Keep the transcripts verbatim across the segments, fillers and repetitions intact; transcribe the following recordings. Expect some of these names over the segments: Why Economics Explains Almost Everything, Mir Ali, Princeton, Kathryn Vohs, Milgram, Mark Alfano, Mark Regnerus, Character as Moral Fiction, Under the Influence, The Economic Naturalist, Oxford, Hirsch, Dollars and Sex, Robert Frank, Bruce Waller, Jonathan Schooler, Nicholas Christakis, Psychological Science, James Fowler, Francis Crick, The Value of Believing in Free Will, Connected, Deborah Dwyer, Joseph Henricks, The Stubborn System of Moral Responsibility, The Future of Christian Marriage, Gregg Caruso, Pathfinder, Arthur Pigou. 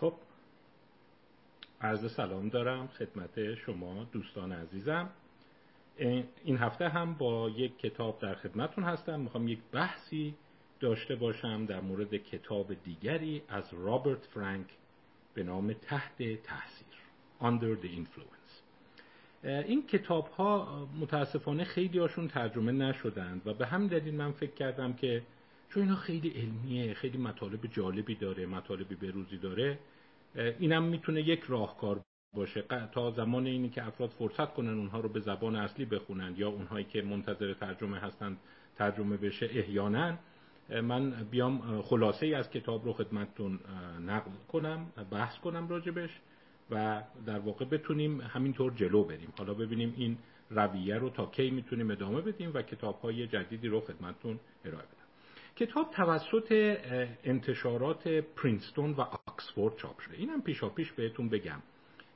خب عرض سلام دارم خدمت شما دوستان عزیزم. این هفته هم با یک کتاب در خدمتون هستم. میخوام یک بحثی داشته باشم در مورد کتاب دیگری از رابرت فرانک به نام تحت تأثیر Under the Influence. این کتاب ها متاسفانه خیلی هاشون ترجمه نشدند و به همین دلیل من فکر کردم که چون اینا خیلی علمیه، خیلی مطالب جالبی داره، مطالبی بروزی داره، اینم میتونه یک راهکار باشه تا زمان اینی که افراد فرصت کنن اونها رو به زبان اصلی بخونن یا اونهایی که منتظر ترجمه هستن ترجمه بشه. احیانا من بیام خلاصه ای از کتاب رو خدمتتون نقل کنم، بحث کنم راجبش و در واقع بتونیم همینطور جلو بریم. حالا ببینیم این رویه رو تا کی میتونیم ادامه بدیم و کتاب‌های جدیدی رو خدمتتون ارائه بدیم. کتاب توسط انتشارات پرینستون و آکسفورد چاپ شده. اینم پیشا پیش بهتون بگم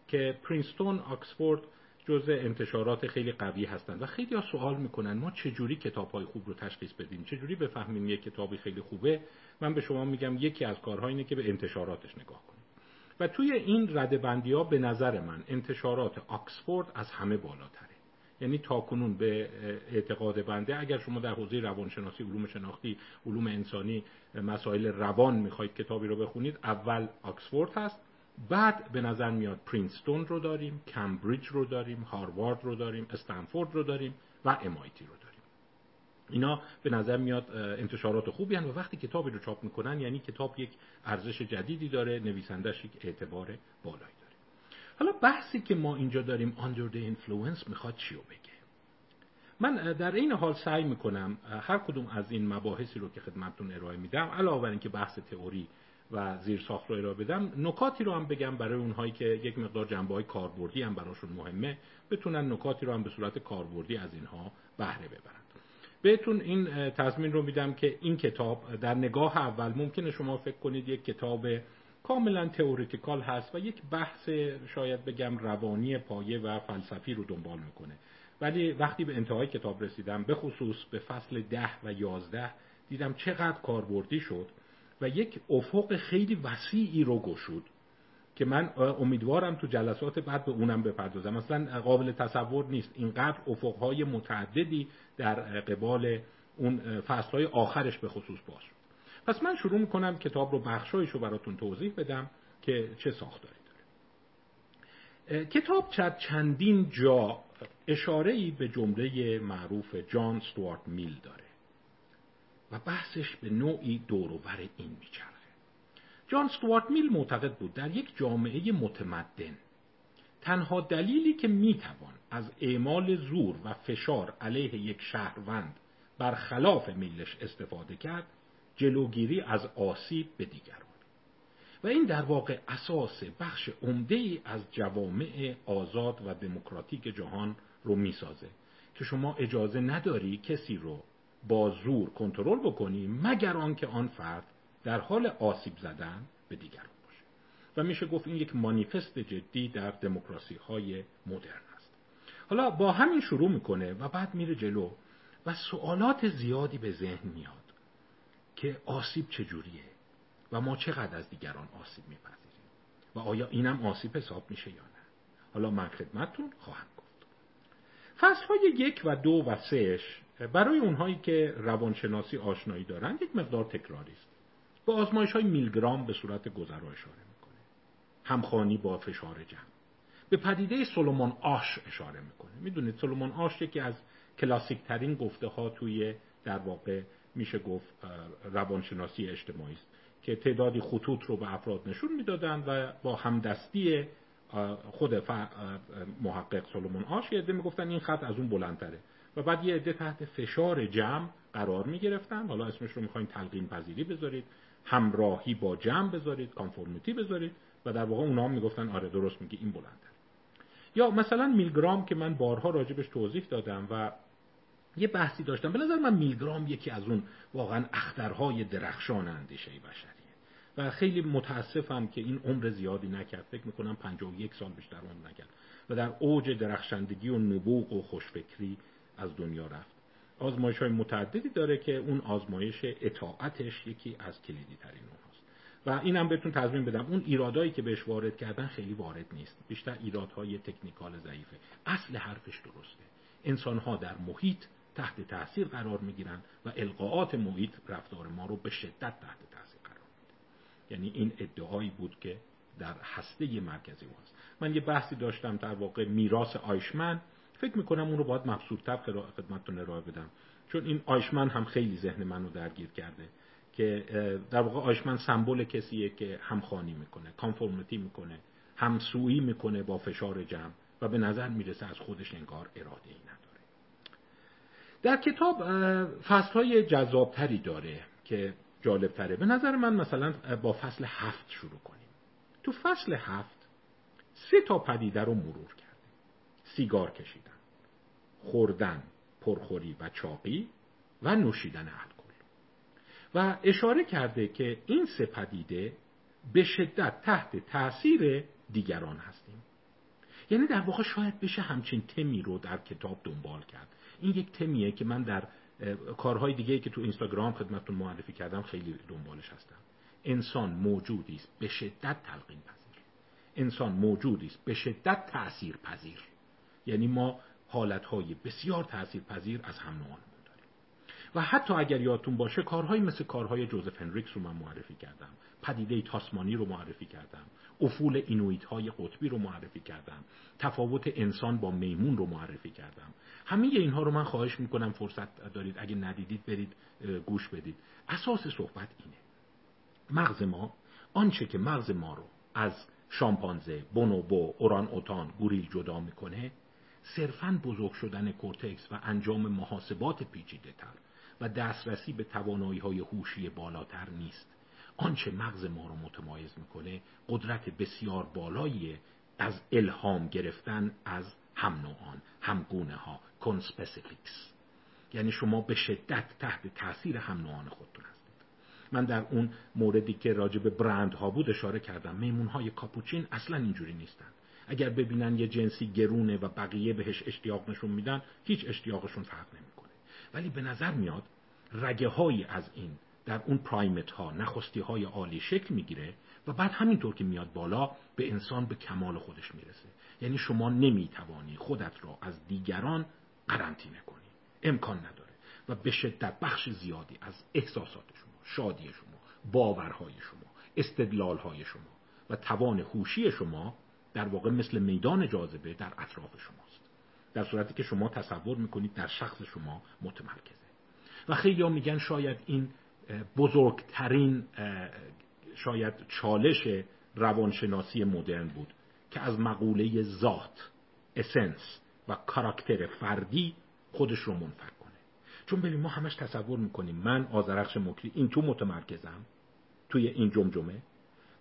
که پرینستون، آکسفورد جزء انتشارات خیلی قوی هستند و خیلی ها سوال میکنن ما چجوری کتاب‌های خوب رو تشخیص بدیم، چجوری بفهمیم یک کتابی خیلی خوبه. من به شما میگم یکی از کارها اینه که به انتشاراتش نگاه کنیم و توی این ردبندی‌ها به نظر من انتشارات آکسفورد از همه بالاتره. یعنی تاکنون به اعتقاد بنده اگر شما در حوزه روانشناسی، علوم شناختی، علوم انسانی، مسائل روان میخواید کتابی رو بخونید، اول آکسفورد هست، بعد به نظر میاد پرینستون رو داریم، کمبریج رو داریم، هاروارد رو داریم، استنفورد رو داریم و ام‌آی‌تی رو داریم. اینا به نظر میاد انتشارات خوبی هستند و وقتی کتابی رو چاپ میکنن یعنی کتاب یک ارزش جدیدی داره، نویسنده‌اش یک اعتبار بالایی داره. حالا بحثی که ما اینجا داریم Under the Influence میخواد چی رو بگه؟ من در این حال سعی میکنم هر کدوم از این مباحثی رو که خدمتتون ارائه میدم علاوه بر اینکه بحث تئوری و زیرساخت رو ارائه بدم، نکاتی رو هم بگم برای اونهایی که یک مقدار جنبه‌های کاربردی هم براشون مهمه، بتونن نکاتی رو هم به صورت کاربردی از اینها بهره ببرن. بهتون این تضمین رو میدم که این کتاب در نگاه اول ممکنه شما فکر کنید یک کتاب کاملا تئوریتیکال هست و یک بحث شاید بگم روانی پایه و فلسفی رو دنبال میکنه، ولی وقتی به انتهای کتاب رسیدم به خصوص به فصل ده و یازده دیدم چقدر کاربردی شد و یک افق خیلی وسیعی رو گشود که من امیدوارم تو جلسات بعد به اونم بپردازم. اصلا قابل تصور نیست اینقدر افقهای متعددی در قبال اون فصلهای آخرش به خصوص باز شد. پس من شروع میکنم کتاب رو بخشایش رو براتون توضیح بدم که چه ساختاری داره. کتاب چندین جا اشاره‌ای به جمله معروف جان استوارت میل داره و بحثش به نوعی دوروبر این میچرخه. جان استوارت میل معتقد بود در یک جامعه متمدن تنها دلیلی که میتوان از اعمال زور و فشار علیه یک شهروند برخلاف میلش استفاده کرد جلوگیری از آسیب به دیگران و این در واقع اساس بخش عمده‌ای از جوامع آزاد و دموکراتیک جهان رو میسازه که شما اجازه نداری کسی رو با زور کنترل بکنی مگر آنکه آن فرد در حال آسیب زدن به دیگران باشه و میشه گفت این یک مانیفست جدی در دموکراسی‌های مدرن است. حالا با همین شروع میکنه و بعد میره جلو و سوالات زیادی به ذهن میاد که آسیب چجوریه و ما چقدر از دیگران آسیب میپذیریم و آیا اینم آسیب حساب میشه یا نه. حالا من خدمتتون خواهم گفت. فصل‌های یک و دو و سهش برای اونهایی که روانشناسی آشنایی دارن یک مقدار تکراری است. به آزمایش‌های میلگرام به صورت گذرا اشاره میکنه، همخوانی با فشار جمع، به پدیده سولومون آش اشاره میکنه. میدونید سولومون آش یکی از کلاسیک ترین گفته ها توی در واقع میشه گفت روانشناسی اجتماعی است که تعدادی خطوط رو به افراد نشون میدادن و با همدستی خود محقق سولومون آش یه عده میگفتن این خط از اون بلندتره و بعد یه عده تحت فشار جمع قرار میگرفتن. حالا اسمش رو میخواین تلقین پذیری بذارید، همراهی با جمع بذارید، کانفورمیتی بذارید و در واقع اونا هم میگفتن آره درست میگی این بلندتره. یا مثلا میلگرام که من بارها راجبش توضیح دادم و یه بحثی داشتم، به نظر من میلگرام یکی از اون واقعا اخترهای درخشان اندیشه بشریه و خیلی متاسفم که این عمر زیادی نکرد. فکر میکنم پنجاه و یک سال بیشتر عمر نکرد و در اوج درخشندگی و نبوغ و خوشفکری از دنیا رفت. آزمایش‌های متعددی داره که اون آزمایش اطاعتش یکی از کلیدی ترین اونهاست و اینم بهتون تضمین بدم اون ایرادایی که بهش وارد کردن خیلی وارد نیست، بیشتر ایرادهای تکنیکال ضعیفه. اصل حرفش درسته، انسان‌ها در محیط تحت تاثیر قرار می‌گیرن و القاءات محیط رفتار ما رو به شدت تحت تاثیر قرار میده. یعنی این ادعایی بود که در هسته مرکزی ماست. من یه بحثی داشتم در واقع میراث آیشمن، فکر می‌کنم اون رو باید مبسوط‌تر خدمتتون ارائه بدم، چون این آیشمن هم خیلی ذهن منو درگیر کرده که در واقع آیشمن سمبل کسیه که همخوانی میکنه، کانفورمیتی میکنه، همسویی میکنه با فشار جمع و به نظر میرسه از خودش انگار اراده‌ای نداره. در کتاب فصل‌های جذابتری داره که جالبتره. به نظر من مثلا با فصل هفت شروع کنیم. تو فصل هفت سه تا پدیده رو مرور کرده: سیگار کشیدن، خوردن، پرخوری و چاقی و نوشیدن الکل. و اشاره کرده که این سه پدیده به شدت تحت تأثیر دیگران هستیم. یعنی در واقع شاید بشه همچین تمی رو در کتاب دنبال کرد. این یک تمیه که من در کارهای دیگه که تو اینستاگرام خدمتتون معرفی کردم خیلی دنبالش هستم. انسان موجودی است به شدت تلقین پذیر. انسان موجودی است به شدت تأثیر پذیر. یعنی ما حالتهای بسیار تأثیر پذیر از هم نوعان. و حتی اگر یادتون باشه کارهایی مثل کارهای جوزف هنریکس رو من معرفی کردم، پدیده تاسمانی رو معرفی کردم، افول اینویت‌های قطبی رو معرفی کردم، تفاوت انسان با میمون رو معرفی کردم. همه اینها رو من خواهش میکنم فرصت دارید اگه ندیدید برید گوش بدید. اساس صحبت اینه: مغز ما، آنچه که مغز ما رو از شامپانزه، بونوبو، اوران اوتان، گوریل جدا میکنه، صرفاً بزرگ شدن کورتکس و انجام محاسبات پیچیده‌تر و دسترسی به توانایی‌های هوشی بالاتر نیست. آنچه مغز ما رو متمایز می‌کنه قدرت بسیار بالایی از الهام گرفتن از هم‌نوعان، همگونه‌ها، کنسپسیفیکس. یعنی شما به شدت تحت تأثیر هم‌نوعان خودتون هستید. من در اون موردی که راجع به برندها بود اشاره کردم. میمون‌های کاپوچین اصلاً اینجوری نیستن. اگر ببینن یه جنسی گرونه و بقیه بهش اشتیاق نشون میدن، هیچ اشتیاقشون فرق نمی‌کنه. ولی به نظر میاد رگه هایی از این در اون پرایمت ها، نخستی های عالی شکل میگیره و بعد همینطور که میاد بالا به انسان به کمال خودش میرسه. یعنی شما نمیتوانی خودت را از دیگران قرنطینه کنی، امکان نداره و به شدت بخش زیادی از احساسات شما، شادی شما، باورهای شما، استدلالهای شما و توان هوشی شما در واقع مثل میدان جاذبه در اطراف شماست، در صورتی که شما تصور میکنید در شخص شما متمرکزه. و خیلی ها میگن شاید این بزرگترین شاید چالش روانشناسی مدرن بود که از مقوله ذات، اسنس و کاراکتر فردی خودش رو منفک کنه. چون ببین ما همش تصور میکنیم من آذرخش مکری این تو متمرکزم توی این جمجمه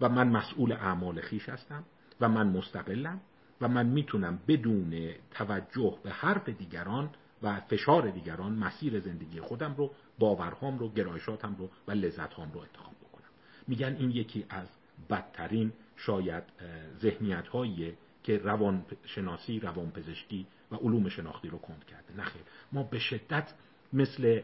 و من مسئول اعمال خیش هستم و من مستقلم و من میتونم بدون توجه به حرف دیگران و فشار دیگران مسیر زندگی خودم رو، باورهام رو، گرایشاتم رو و لذتهام رو انتخاب بکنم. میگن این یکی از بدترین شاید ذهنیت‌هاییه که روانشناسی، روانپزشکی و علوم شناختی رو کند کرده. نخیر، ما به شدت مثل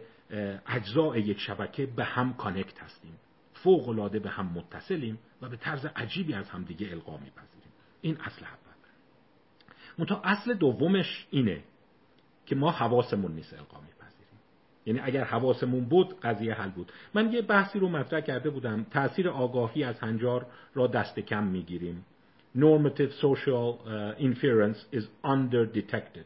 اجزای یک شبکه به هم کانکت هستیم، فوق‌العاده به هم متصلیم و به طرز عجیبی از هم دیگه القا می‌پذیریم. این اصل اول. منتها اصل دومش اینه که ما حواسمون نیست القا می‌پذیریم. یعنی اگر حواسمون بود قضیه حل بود. من یه بحثی رو مطرح کرده بودم، تأثیر آگاهی از هنجار را دست کم می‌گیریم. normative social inference is underdetected.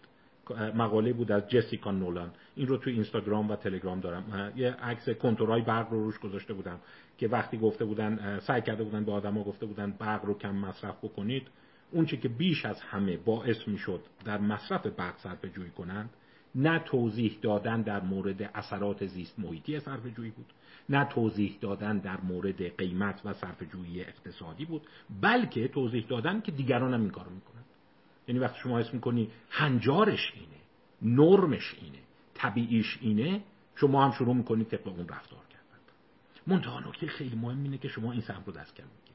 مقاله بود از جسیکا نولان. این رو توی اینستاگرام و تلگرام دارم. یه عکس کنتورای برق رو روش گذاشته بودم که وقتی گفته بودن، سعی کرده بودن به آدما گفته بودن برق رو کم مصرف بکنید، اون چه که بیش از همه باعث میشد در مصرف برق صرفه‌جویی کنند، نه توضیح دادن در مورد اثرات زیست محیطی صرفه‌جویی بود، نه توضیح دادن در مورد قیمت و صرفه‌جویی اقتصادی بود، بلکه توضیح دادن که دیگران هم این کارو میکنن. یعنی وقتی شما حس میکنی هنجارش اینه، نرمش اینه، طبیعیش اینه، شما هم شروع میکنید طبق اون رفتار کردن. منتها نکته خیلی مهم اینه که شما این سهم رو دست کم میگیرید.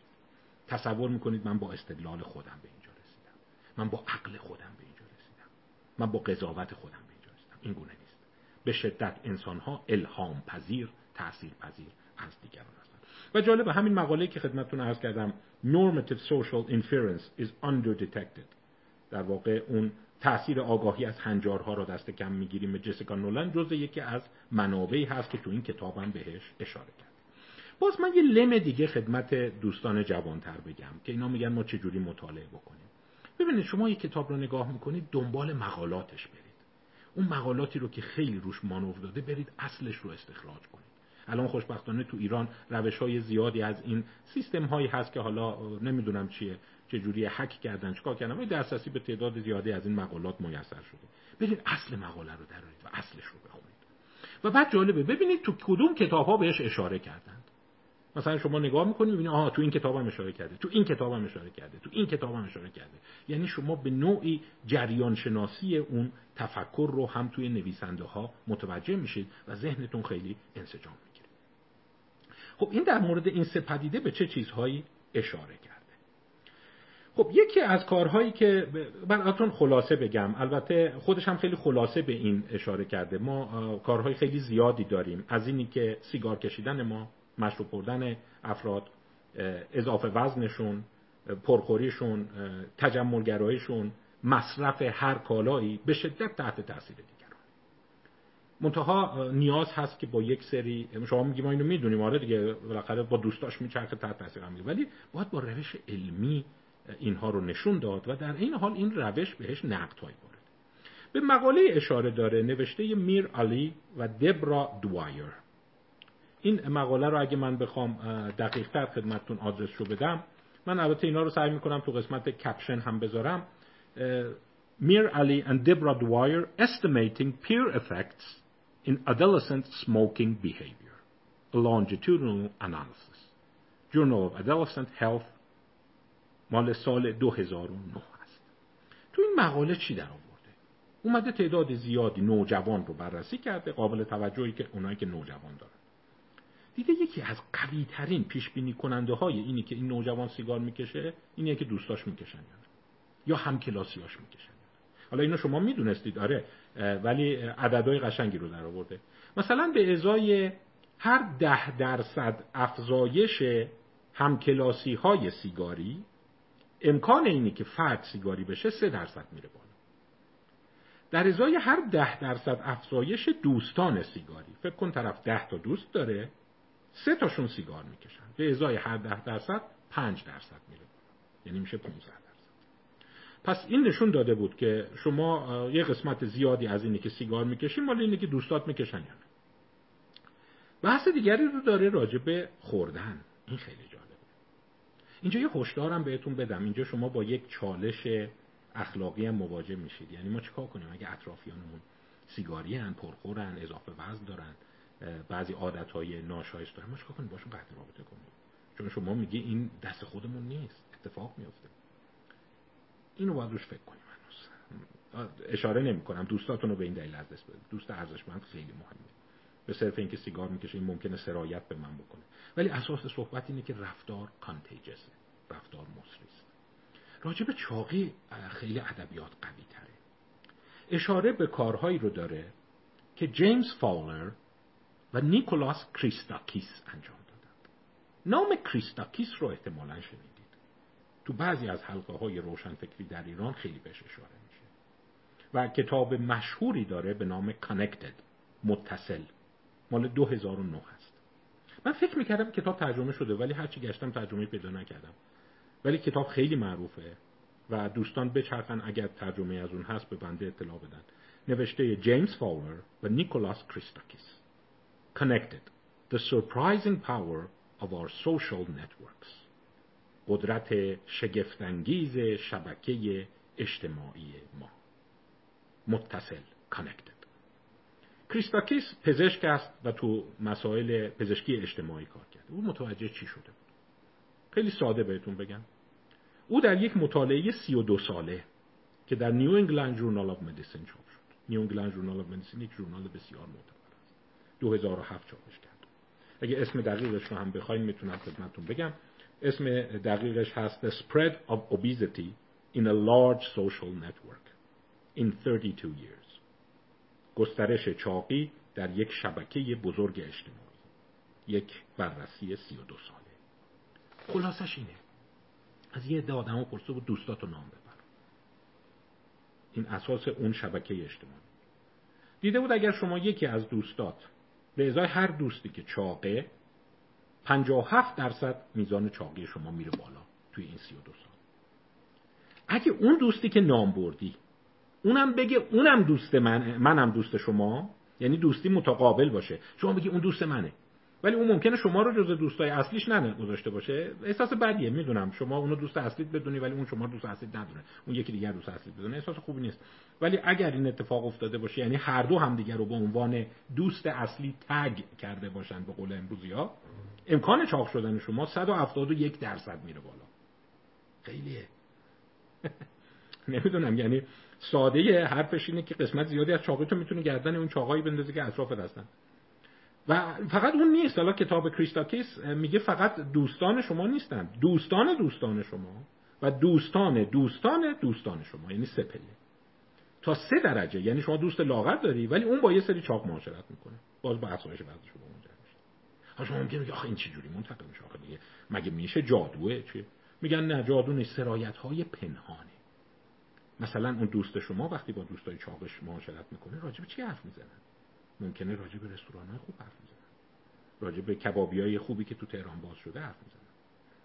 تصور میکنید من با استدلال خودم به اینجا رسیدم، من با عقل خودم به اینجا رسیدم، من با قضاوت خودم به اینجا رسیدم. این گونه نیست. به شدت انسان‌ها الهام پذیر، تأثیر پذیر از دیگران هستند. و جالبه همین مقاله‌ای که خدمتتون عرض کردم normative social inference is underdetected، در واقع اون تأثیر آگاهی از هنجارها را دست کم میگیریم، به جسیکا نولان جزء یکی از منابعی هست که تو این کتابم بهش اشاره کرد. باز من یه لم دیگه خدمت دوستان جوانتر بگم که اینا میگن ما چجوری مطالعه بکنیم. ببینید شما یک کتاب رو نگاه میکنید، دنبال مقالاتش برید، اون مقالاتی رو که خیلی روش مانور داده برید اصلش رو استخراج کنید. الان خوشبختانه تو ایران روش‌های زیادی از این سیستم‌هایی هست که حالا نمیدونم چیه، چه جوری هک کردن، چیکار کردن، ولی دسترسی به تعداد زیادی از این مقالات میسر شده. برید اصل مقاله رو درارید و اصلش رو بخونید. و بعد جالبه ببینید تو کدوم کتاب‌ها بهش اشاره کردند. مثلا شما نگاه می‌کنید می‌بینید آها تو این کتابم اشاره کرده، تو این کتابم اشاره کرده، تو این کتابم اشاره کرده. یعنی شما به نوعی جریان شناسی اون تفکر رو هم توی نویسنده‌ها متوجه میشید و ذهنتون خیلی انسجام. خب این در مورد این سه پدیده به چه چیزهایی اشاره کرده. خب یکی از کارهایی که براتون خلاصه بگم، البته خودش هم خیلی خلاصه به این اشاره کرده، ما کارهای خیلی زیادی داریم، از اینی که سیگار کشیدن ما، مشروب خوردن افراد، اضافه وزنشون، پرخوریشون، تجملگراییشون، مصرف هر کالایی به شدت تحت تاثیر دید. منتها نیاز هست که با یک سری، شما میگیم ما اینو میدونیم، آره دیگه بالاخره با دوستاش میچرخه تحت تاثیر هم، ولی باید با روش علمی اینها رو نشون داد و در این حال این روش بهش نقدهایی وارد. به مقاله اشاره داره نوشته میر علی و دبرا دوایر. این مقاله رو اگه من بخوام دقیق‌تر خدمتتون آدرس رو بدم، من البته اینا رو سعی میکنم تو قسمت کپشن هم بذارم. میر علی and Deborah Dwyer estimating peer effects in adolescent smoking behavior, a longitudinal analysis, Journal of Adolescent Health، مال سال دو هزار و نه است. تو این مقاله چی در آورده؟ اومده تعداد زیادی نوجوان رو بررسی کرده، قابل توجهی که اونایی که نوجوان دارن. دیده یکی از قوی ترین پیش بینی کننده های اینی که این نوجوان سیگار میکشه، اینیه که دوستاش میکشن یا نه، یا همکلاسیاش میکشن. حالا اینو شما میدونستید، آره، ولی عددهای قشنگی رو در آورده. مثلا به ازای هر ده درصد افزایش همکلاسی های سیگاری، امکان اینی که فرد سیگاری بشه سه درصد میره بالا. در ازای هر ده درصد افزایش دوستان سیگاری، فکر کن طرف ده تا دوست داره، سه تاشون سیگار میکشن، به ازای هر ده درصد پنج درصد میره بالا، یعنی میشه پونزده. پس این نشون داده بود که شما یه قسمت زیادی از اینی که سیگار میکشین مال اینی که دوستات میکشن یا نه. بحث دیگری رو داره راجع به خوردن. این خیلی جالبه. اینجا یه هشدارم بهتون بدم. اینجا شما با یک چالش اخلاقی هم مواجه میشید. یعنی ما چیکار کنیم اگه اطرافیانمون سیگاری ان، پرخورن، اضافه وزن دارن، بعضی عادت‌های ناشایست دارن، ما چیکار کنیم باشون قطع رابطه کنیم؟ چون شما میگی این دست خودمون نیست، اتفاق میفته. اینو باید روش فکر کنیم. هنوز اشاره نمی کنم. دوستاتون رو به این دلیل از دست بدید. دوست ارزشمند خیلی مهمه. به صرف اینکه سیگار میکشه این ممکنه سرایت به من بکنه، ولی اساس صحبت اینه که رفتار کانتیجسه، رفتار مصری است. راجع به چاقی خیلی ادبیات قوی تره. اشاره به کارهایی رو داره که جیمز فاولر و نیکولاس کریستاکیس انجام دادند. نام کریستاکیس رو احتمالاً شنید. تو بعضی از حلقه های روشنفکری در ایران خیلی بهش اشاره میشه و کتاب مشهوری داره به نام Connected، متصل، مال دو هزار و نه هست. من فکر میکردم کتاب ترجمه شده ولی هرچی گشتم ترجمه پیدا نکردم، ولی کتاب خیلی معروفه و دوستان بچرخن اگر ترجمه از اون هست به بنده اطلاع بدن. نوشته جیمز فاولر و نیکولاس کریستاکیس. Connected: The Surprising Power of Our Social Networks، قدرت شگفت‌انگیز شبکه اجتماعی ما. متصل، Connected. کریستاکیس پزشک است و تو مسائل پزشکی اجتماعی کار کرده. او متوجه چی شده بود؟ خیلی ساده بهتون بگم. او در یک مطالعه سی و دو ساله که در نیو انگلند جورنال آف مدیسین چاپ شد. نیو انگلند جورنال آف مدیسین یک جورنال بسیار معتبر است. دو هزار و هفت چاپش کرد. اگه اسم دقیقش رو هم بخواید میتونم خدمتتون بگم. اسم دقیقش هست The Spread of Obesity in a Large Social Network in thirty-two years، گسترش چاقی در یک شبکه بزرگ اجتماعی، یک بررسی سی و دو ساله. خلاصش اینه، از یه عده آدما پرسیده بود دوستاتو نام ببر. این اساس اون شبکه اجتماعی. دیده بود اگر شما یکی از دوستات به ازای هر دوستی که چاقه، پنجاه و هفت درصد میزان چاقی شما میره بالا توی این سی و دو سال. اگه اون دوستی که نام بردی اونم بگه اونم دوست من، منم دوست شما، یعنی دوستی متقابل باشه، شما بگی اون دوست منه ولی اون ممکنه شما رو جز دوستای اصلیش نگذاشته باشه، احساس بدیه، میدونم، شما اونو دوست اصلیت بدونی ولی اون شما رو دوست اصلیت ندونه، اون یکی دیگر دوست اصلیت بدونه، احساس خوبی نیست. ولی اگر این اتفاق افتاده باشه، یعنی هر دو همدیگر رو به عنوان دوست اصلی تگ کرده باشن، به قول امروزی‌ها، امکان چاق شدن شما صد و هفتاد و یک درصد میره بالا. خیلیه. نمیدونم، یعنی ساده حرفش اینه که قسمت زیادی از چاقیتو میتونی گردن اون چاقایی بندازی که اطراف هستن. و فقط اون نیست، حالا کتاب کریستاکیس میگه فقط دوستان شما نیستن، دوستان دوستان شما و دوستان دوستان دوستان شما، یعنی سه پله تا سه درجه. یعنی شما دوست لاغر داری ولی اون با یه سری چاق معاشرت میکنه، باز با افزایش وزنش شما اونجا میشه. حالا شما میگین آخه این چه جوری منتقل میشه، آخه دیگه مگه میشه جادوه؟ چی میگن؟ نه جادو نیست، سرایت‌های پنهانه. مثلا اون دوست شما وقتی با دوستای چاقش معاشرت میکنه راجب چی حرف میزنه؟ ممکنه راجع به رستوران‌های خوب حرف بزنن، راجع به کبابیای خوبی که تو تهران باز شده حرف بزنن،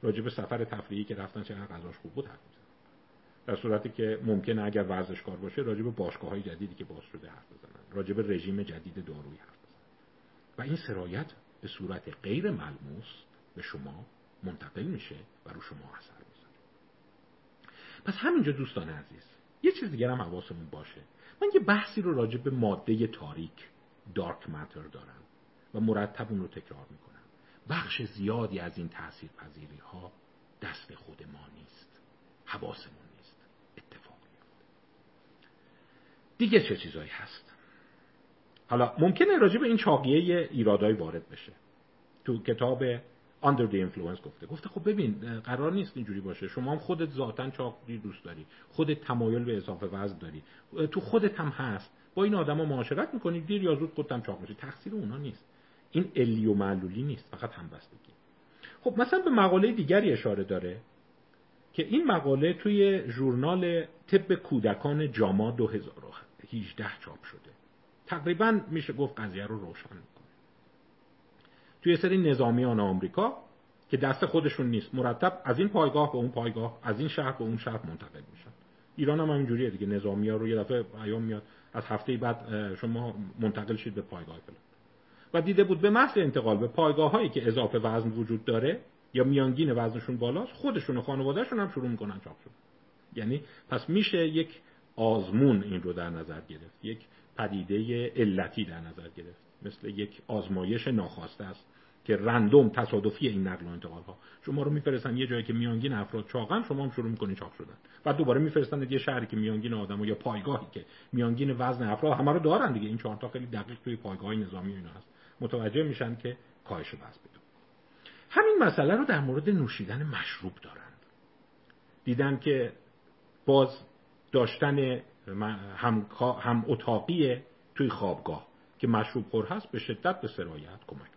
راجع به سفر تفریحی که رفتن چقدر غذاش خوب بود حرف بزنن. در صورتی که ممکنه اگر ورزشکار باشه راجع به باشگاه‌های جدیدی که باز شده حرف بزنن، راجع به رژیم جدید دارویی حرف بزنن. و این سرایت به صورت غیر ملموس به شما منتقل میشه و رو شما اثر میذاره. پس همینجا دوستان عزیز، یه چیز دیگه هم حواسمون باشه. من یه بحثی رو راجع به ماده تاریک دارک ماتر دارن و مرتب اون رو تکرار میکنن. بخش زیادی از این تأثیر پذیری ها دست خود ما نیست، حواسمون نیست، اتفاق میفته. دیگه چه چیزایی هست؟ حالا ممکنه راجع به این چاقیه ایرادای وارد بشه. تو کتاب Under the Influence گفته گفته خب ببین قرار نیست اینجوری باشه، شما هم خودت ذاتن چاقی دوست داری، خودت تمایل به اضافه وزن داری، تو خودت هم هست، با این آدما معاشرت میکنی، دیر یا زود خودت هم چاق میشی. تقصیر اونا نیست، این علی و معلولی نیست، فقط همبستگی. خب مثلا به مقاله دیگری اشاره داره که این مقاله توی ژورنال طب کودکان جاما دو هزار و هجده چاپ شده، تقریبا میشه گفت قضیه رو روشن میکنه. توی سری نظامیان آمریکا که دست خودشون نیست، مرتب از این پایگاه به اون پایگاه، از این شهر به اون شهر منتقل میشن. ایران هم همینجوریه دیگه، نظامی‌ها رو یه دفعه پیام میاد از هفته بعد شما منتقل شید به پایگاه فلان. و دیده بود به محض انتقال به پایگاه‌هایی که اضافه وزن وجود داره یا میانگین وزنشون بالاست، خودشون و خانواده‌شون هم شروع می‌کنن چاق شدن. یعنی پس میشه یک آزمون این رو در نظر گرفت، یک پدیده علتی در نظر گرفت، مثل یک آزمایش ناخواسته است که رندوم تصادفی این نقل و انتقال‌ها. شما رو می‌فرستن یه جایی که میانگین افراد چاقن، شما هم شروع می‌کنید چاق شدن. بعد دوباره می‌فرستن یه شهری که میانگین آدم‌ها یا پایگاهی که میانگین وزن افراد، همه رو دارن دیگه، این چهار تا خیلی دقیق توی پایگاه‌های نظامی اینا هست. متوجه میشن که کاهش وزن بده. همین مسئله رو در مورد نوشیدن مشروب دارن. دیدن که باز داشتن هم هم اتاقی توی خوابگاه که مشروب خور هست به شدت به سرایت کمک.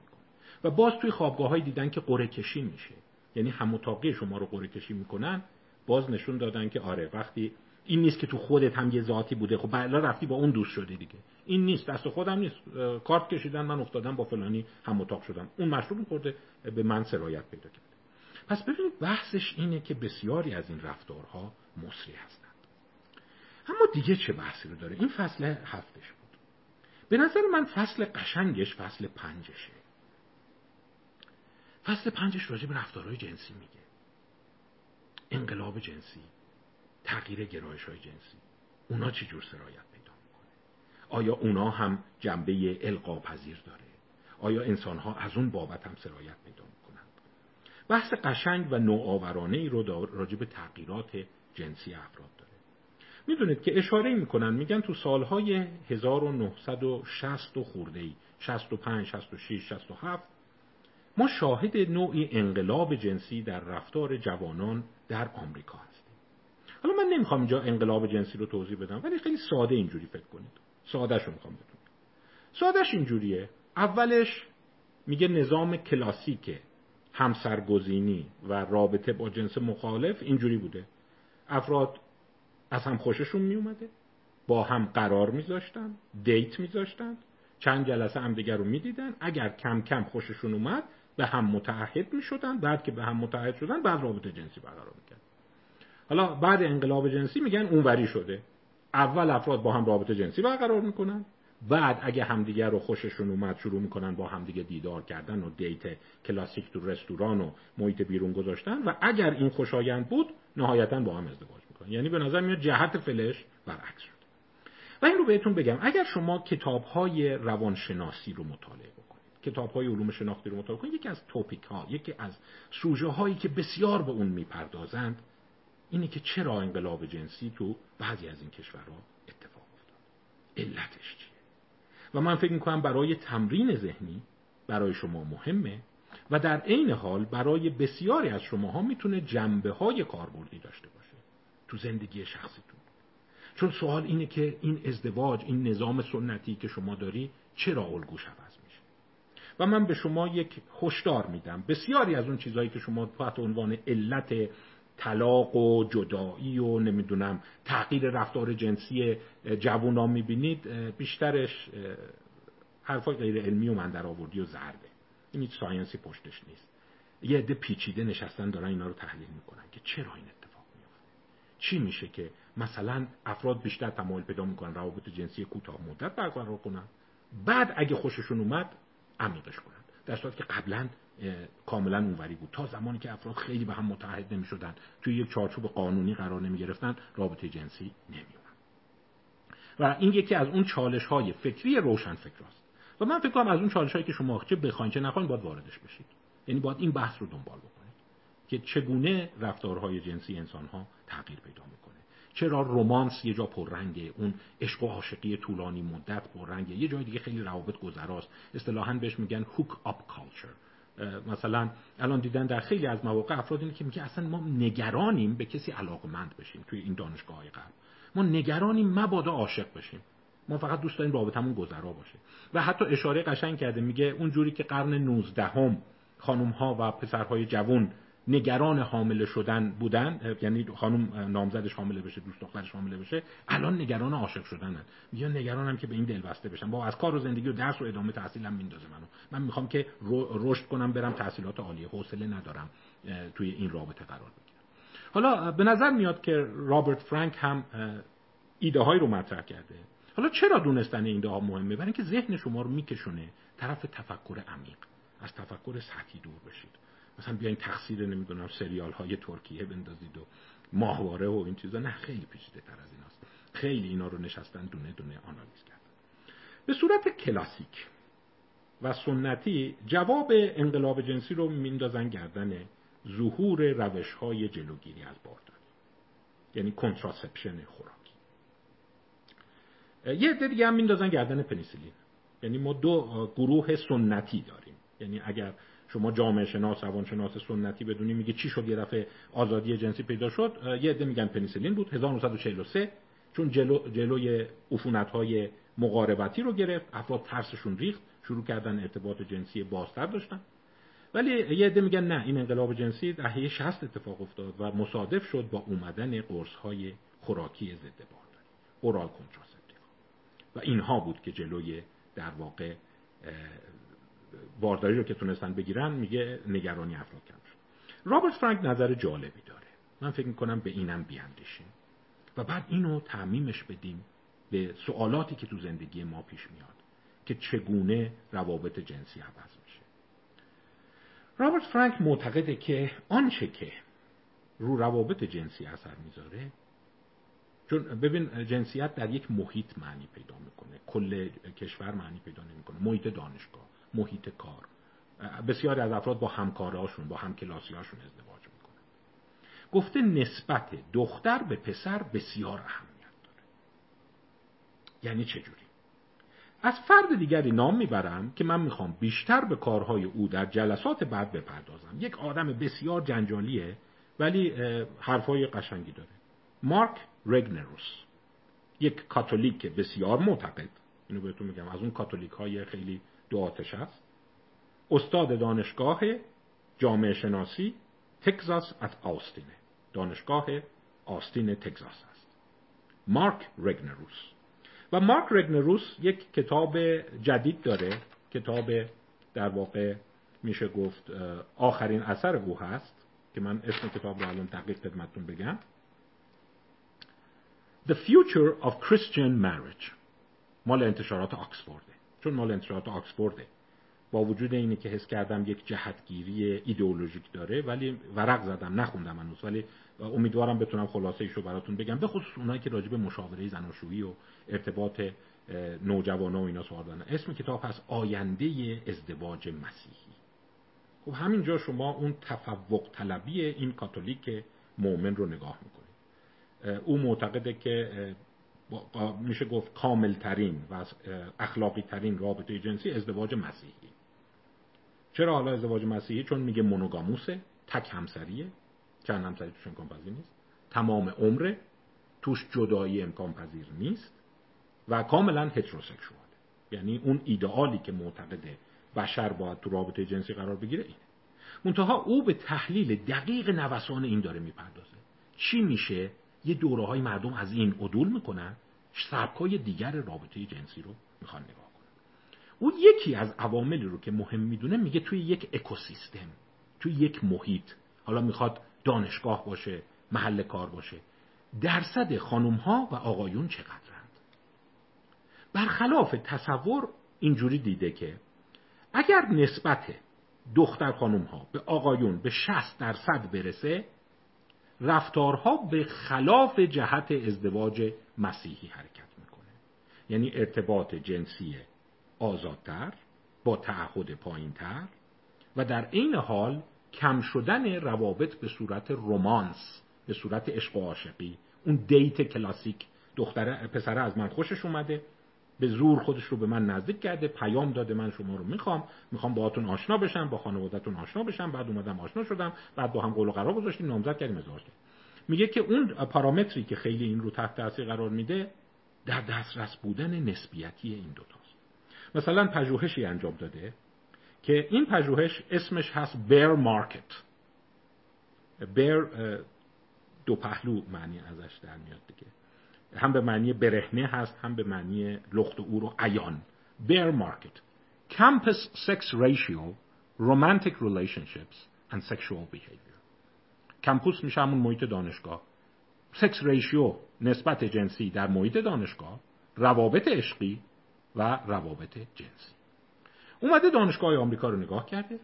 و باز توی خوابگاه‌هایی دیدن که قرعه کشی میشه، یعنی هم اتاقی شما رو قرعه کشی میکنن. باز نشون دادن که آره، وقتی این نیست که تو خودت هم یه ذاتی بوده، خب بالا رفتی با اون دوست شدی دیگه، این نیست، دست خودم نیست، کارت کشیدن، من افتادم با فلانی هم اتاق شدم، اون مشروب خورده به من سرایت پیدا کرده. پس ببینید بحثش اینه که بسیاری از این رفتارها مصری هستند. اما دیگه چه بحثی رو داره؟ این فصل هفتش بود. به نظر من فصل قشنگش فصل پنجشه. فصل پنجش راجع به رفتارهای جنسی میگه. انقلاب جنسی، تغییر گرایش‌های جنسی، اونا چه جور سرایت پیدا میکنه؟ آیا اونا هم جنبه القا پذیر داره؟ آیا انسان‌ها از اون بابت هم سرایت پیدا میکنن؟ بحث قشنگ و نوآورانه‌ای رو راجع به تغییرات جنسی افراد داره. میدونید که اشاره میکنن، میگن تو سالهای هزار و نهصد و شصت و خورده‌ای، شصت و پنج، شصت و شش، شصت و هفت ما شاهد نوعی انقلاب جنسی در رفتار جوانان در آمریکا هستیم. حالا من نمیخوام اینجا انقلاب جنسی رو توضیح بدم، ولی خیلی ساده اینجوری فکر کنید. سادهش رو میخوام بگم. سادهش اینجوریه. اولش میگه نظام کلاسیک همسرگزینی و رابطه با جنس مخالف اینجوری بوده. افراد از هم خوششون می اومده، با هم قرار میذاشتن، دیت میذاشتن، چند جلسه هم دیگر رو میدیدن، اگر کم کم خوششون اومد به هم متعهد میشدن، بعد که به هم متعهد شدن بعد رابطه جنسی برقرار میکرد. حالا بعد انقلاب جنسی میگن اونوری شده، اول افراد با هم رابطه جنسی برقرار میکنن، بعد اگه همدیگر رو خوششون اومد شروع میکنن با همدیگه دیدار کردن و دیت کلاسیک تو رستوران و محیط بیرون گذاشتن و اگر این خوشایند بود نهایتاً با هم ازدواج میکنن. یعنی به نظر میاد جهت فلش برعکس شده. و این رو بهتون بگم، اگر شما کتاب‌های روانشناسی رو مطالعه بکنید، کتاب‌های علوم شناختی رو مطالعه کنید، یکی از توپیک‌ها، یکی از سوژه‌هایی که بسیار به اون میپردازند اینه که چرا انقلاب جنسی تو بعضی از این کشورها اتفاق افتاد، علتش چیه. و من فکر می‌کنم برای تمرین ذهنی برای شما مهمه و در عین حال برای بسیاری از شماها میتونه جنبه‌های کاربردی داشته باشه تو زندگی شخصیتون. چون سوال اینه که این ازدواج، این نظام سنتی که شما داری چرا الگوش عوض میشه. و من به شما یک هشدار میدم، بسیاری از اون چیزایی که شما تحت عنوان علت طلاق و جدایی و نمیدونم تغییر رفتار جنسی جوونا میبینید، بیشترش حرفای غیر علمی و من در آوردی و زرده، این هیچ ساینسی پشتش نیست. یه عده پیچیده نشستن دارن اینا رو تحلیل میکنن که چرا این اتفاق میفته، چی میشه که مثلا افراد بیشتر تمایل پیدا میکنن روابط جنسی کوتاه مدت برقرار کنن، بعد اگه خوششون اومد عمیقش کنن، در صورتی که قبلا کاملا اونوری بود. تا زمانی که افراد خیلی به هم متعهد نمیشدن، توی یک چارچوب قانونی قرار نمیگرفتن، رابطه جنسی نمیومد. و این یکی از اون چالش‌های فکری روشن فکراست و من فکر کنم از اون چالش‌هایی که شما چه بخواید چه نخواید باید واردش بشید. یعنی باید این بحث رو دنبال بکنید که چگونه رفتارهای جنسی انسان‌ها تغییر پیدا می‌کنه. چرا رمانس یه جا پررنگه، اون عشق و عاشقی طولانی مدت پررنگه، یه جای دیگه خیلی روابط گذراست. اصطلاحاً بهش میگن hook up culture. مثلا الان دیدن در خیلی از مواقع افراد اینه که میگه اصلا ما نگرانیم به کسی علاقمند بشیم. توی این دانشگاه‌های غرب ما نگرانیم مبادا عاشق بشیم، ما فقط دوست داریم رابطمون گذرا باشه. و حتی اشاره قشنگ کرده، میگه اونجوری که قرن نوزدهم خانم‌ها و پسرهای جوان نگران حامله شدن بودن، یعنی خانم نامزدش حامله بشه، دوست دخترش حامله بشه، الان نگران عاشق شدنن. میگن نگرانم که به این دلبسته بشم، با از کار و زندگی و درس و ادامه تحصیلم میندازه منو، من میخوام که رشد کنم، برم تحصیلات عالیه، حوصله ندارم توی این رابطه قرار بگیرم. حالا به نظر میاد که رابرت فرانک هم ایده هایی رو مطرح کرده. حالا چرا دونستن این ایده ها مهمه؟ برای اینکه ذهن شما رو میکشونه طرف تفکر عمیق، از تفکر سطحی دور بشید. مثلا بیاین تقصیر نمیدونم سریال های ترکیه بندازید و ماهواره و این چیزا، نه، خیلی پیچیده تر از ایناست. خیلی اینا رو نشستن دونه دونه آنالیز کردن. به صورت کلاسیک و سنتی جواب انقلاب جنسی رو میندازن گردن ظهور روش های جلوگیری از بارداری، یعنی کنتراسپشن خوراکی. یه عده دیگه هم میندازن گردن پنیسیلین. یعنی ما دو گروه سنتی داریم. یعنی اگر شما جامعه شناس، روانشناس سنتی بدونی میگه چی شد یه دفعه آزادی جنسی پیدا شد، یه عده میگن پنیسیلین بود هزار و نهصد و چهل و سه، چون جلو جلوی عفونت‌های مقاربتی رو گرفت، افراد ترسشون ریخت، شروع کردن ارتباط جنسی بازتر داشتن. ولی یه عده میگن نه، این انقلاب جنسی دهه شصت اتفاق افتاد و مصادف شد با اومدن قرص‌های خوراکی ضد بارداری، اورال کنتراسپتیو، و اینها بود که جلوی در واقع بارداری رو که تونستن بگیرن، میگه نگرانی افراد کم شد. رابرت فرانک نظر جالبی داره، من فکر میکنم به اینم بیاندیشیم و بعد اینو تعمیمش بدیم به سوالاتی که تو زندگی ما پیش میاد که چگونه روابط جنسی عوض میشه. رابرت فرانک معتقده که آنچه که رو روابط جنسی اثر میذاره، چون ببین جنسیت در یک محیط معنی پیدا میکنه، کل کشور معنی پیدا نمیکنه، محیط دانشگاه، محیط کار. بسیاری از افراد با همکارهاشون، با همکلاسی‌هاشون ازدواج میکنن. گفته نسبت دختر به پسر بسیار اهمیت داره. یعنی چجوری؟ از فرد دیگری نام میبرم که من میخوام بیشتر به کارهای او در جلسات بعد بپردازم. یک آدم بسیار جنجالیه ولی حرفای قشنگی داره. مارک رگنروس، یک کاتولیک بسیار معتقد، اینو بهتون میگم از اون کاتولیک‌های خیلی دو آتش است، استاد دانشگاه جامعه شناسی تگزاس ات آستینه، دانشگاه آستین تگزاس است. مارک رگنروس و مارک رگنروس یک کتاب جدید داره، کتاب در واقع میشه گفت آخرین اثر او هست که من اسم کتاب رو الان دقیق خدمتتون بگم. The Future of Christian Marriage مال انتشارات آکسفورده. چون مال انتشارات آکسفورده با وجود اینه که حس کردم یک جهتگیری ایدئولوژیک داره، ولی ورق زدم نخوندم هنوز، ولی امیدوارم بتونم خلاصه ایشو براتون بگم، به خصوص اونایی که راجع به مشاوره زناشویی و ارتباط نوجوانا و اینا سوال دارن. اسم کتاب هست آینده ازدواج مسیحی. خب همینجا شما اون تفوق طلبی این کاتولیک مؤمن رو نگاه میکنید. او معتقده که میشه گفت کامل ترین و اخلاقی ترین رابطه جنسی ازدواج مسیحی. چرا حالا ازدواج مسیحی؟ چون میگه مونوگاموسه، تک همسریه، چند همسری توش امکان پذیر نیست، تمام عمره، توش جدایی امکان پذیر نیست و کاملا هتروسکشواله. یعنی اون ایدئالی که معتقده بشر باید تو رابطه جنسی قرار بگیره اینه. منتها او به تحلیل دقیق نوسان این داره میپردازه. چی میشه یه دوره‌های مردم از این عدول میکنن، سبکای دیگر رابطه جنسی رو میخوان نگاه کنن. اون یکی از عواملی رو که مهم میدونه میگه توی یک اکوسیستم، توی یک محیط، حالا میخواد دانشگاه باشه، محل کار باشه، درصد خانم‌ها و آقایون چقدرند؟ برخلاف تصور اینجوری دیده که اگر نسبت دختر خانم‌ها به آقایون به شصت درصد برسه، رفتارها به خلاف جهت ازدواج مسیحی حرکت میکنه. یعنی ارتباط جنسی آزادتر با تعهد پایینتر و در این حال کم شدن روابط به صورت رومانس، به صورت عشق و عاشقی، اون دیت کلاسیک، دختر پسره از من خوشش اومده، به زور خودش رو به من نزدیک کرده، پیام داده من شما رو میخوام، میخوام باهاتون آشنا بشم، با خانواده‌تون آشنا بشم، بعد اومدم آشنا شدم، بعد با هم قول و قرار گذاشتیم، نامزد کردیم، ازدواج کردیم. میگه که اون پارامتری که خیلی این رو تحت تاثیر قرار میده در دسترس بودن نسبیتی این دو تاست. مثلا پژوهشی انجام داده که این پژوهش اسمش هست بیر مارکت. بیر دو پهلو معنی ازش در میاد دیگه، هم به معنی برهنه هست، هم به معنی لخت و اور و عیان. بیر مارکت کمپس سکس ریشیو رومانتیک ریلیشنشیپس اند سکشوال بیهیویر. کمپوس میشه همون محیط دانشگاه، سکس ریشیو نسبت جنسی در محیط دانشگاه، روابط عشقی و روابط جنسی. اومده دانشگاه آمریکا رو نگاه کرده،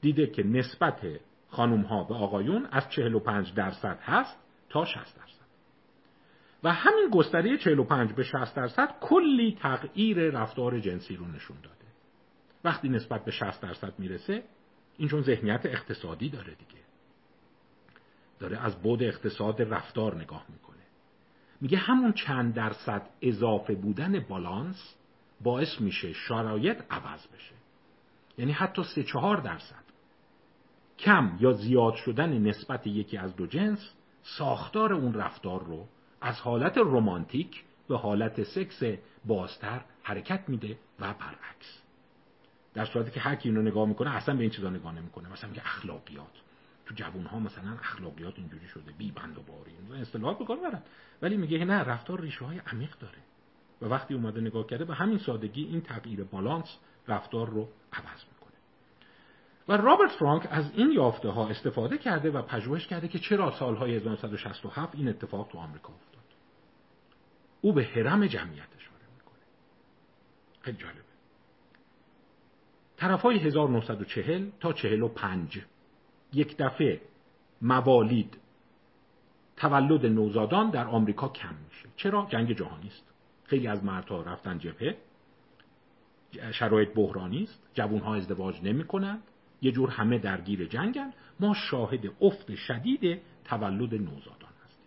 دیده که نسبت خانم ها به آقایون از چهل و پنج درصد هست تا شصت درصد و همین گستره چهل و پنج به شصت درصد کلی تغییر رفتار جنسی رو نشون داده. وقتی نسبت به شصت درصد میرسه، این چون ذهنیت اقتصادی داره دیگه، داره از بعد اقتصاد رفتار نگاه میکنه، میگه همون چند درصد اضافه بودن بالانس باعث میشه شرایط عوض بشه. یعنی حتی سه چهار درصد کم یا زیاد شدن نسبت یکی از دو جنس ساختار اون رفتار رو از حالت رمانتیک به حالت سکس بازتر حرکت میده و برعکس. در صورتی که هر کی اینو نگاه میکنه اصلا به این چیزا نگاه نمیکنه. مثلا میگه اخلاقیات، تو جوانها مثلا اخلاقیات اینجوری شده، بی بند و باری، این اصطلاحات به کار برن، ولی میگه نه، رفتار ریشه های عمیق داره و وقتی اومده نگاه کرده به همین سادگی این تغییر بالانس رفتار رو عوض میکنه. و رابرت فرانک از این یافته ها استفاده کرده و پژوهش کرده که چرا سالهای هزار و نهصد و شصت و هفت این اتفاق تو آمریکا افتاد. او به هرم جمعیت اشاره میکنه. خیلی جالبه. طرفای هزار و نهصد و چهل تا چهل و پنج یک دفعه موالید، تولد نوزادان در آمریکا کم میشه. چرا؟ جنگ جهانی است. خیلی از مردها رفتن جبهه، شرایط بحرانی است، جوانها ازدواج نمی کنند، یه جور همه درگیر جنگن. ما شاهد افت شدید تولد نوزادان هستیم.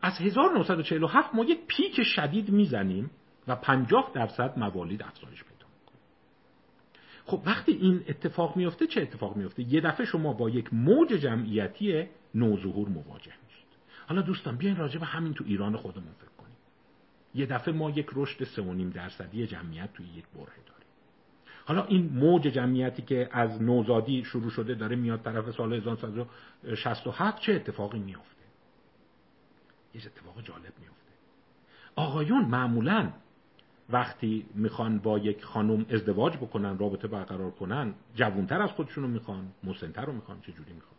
از هزار و نهصد و چهل و هفت ما یک پیک شدید میزنیم و پنجاه درصد موالید افزایش پیدا میکنه. خب وقتی این اتفاق میفته چه اتفاق میفته؟ یه دفعه شما با یک موج جمعیتی نوظهور مواجه میشید. حالا دوستان بیاین راجع به همین تو ایران خودمون فکر کنیم. یه دفعه ما یک رشد سه و نیم درصدی جمعیت توی یک برهه داریم. حالا این موج جمعیتی که از نوزادی شروع شده داره میاد طرف سال هزار و نهصد و شصت و هفت چه اتفاقی میفته؟ یه اتفاق جالب میفته. آقایون معمولاً وقتی میخوان با یک خانم ازدواج بکنن، رابطه برقرار کنن، جوانتر از خودشونو میخوان، مسنتر رو میخوان، چه جوری میخوان؟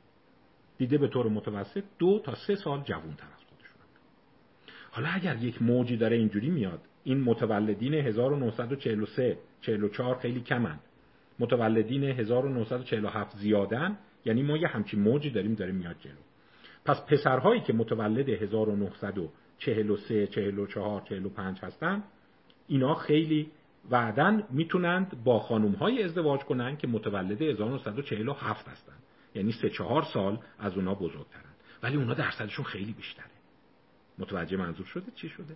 دیده به طور متوسط دو تا سه سال جوانتر از خودشونو. حالا اگر یک موجی داره اینجوری میاد، این متولدین هزار و نهصد و چهل و سه چهل و چهار خیلی کمن، متولدین هزار و نهصد و چهل و هفت زیادن، یعنی ما یه همچین موجی داریم داره میاد جلو. پس پسرهایی که متولد هزار و نهصد و چهل و سه چهل و چهار چهل و پنج هستن، اینا خیلی بعداً میتونند با خانم‌های ازدواج کنن که متولد هزار و نهصد و چهل و هفت هستن، یعنی سه چهار سال از اونا بزرگترن، ولی اونا درصدشون خیلی بیشتره. متوجه منظور شده چی شده؟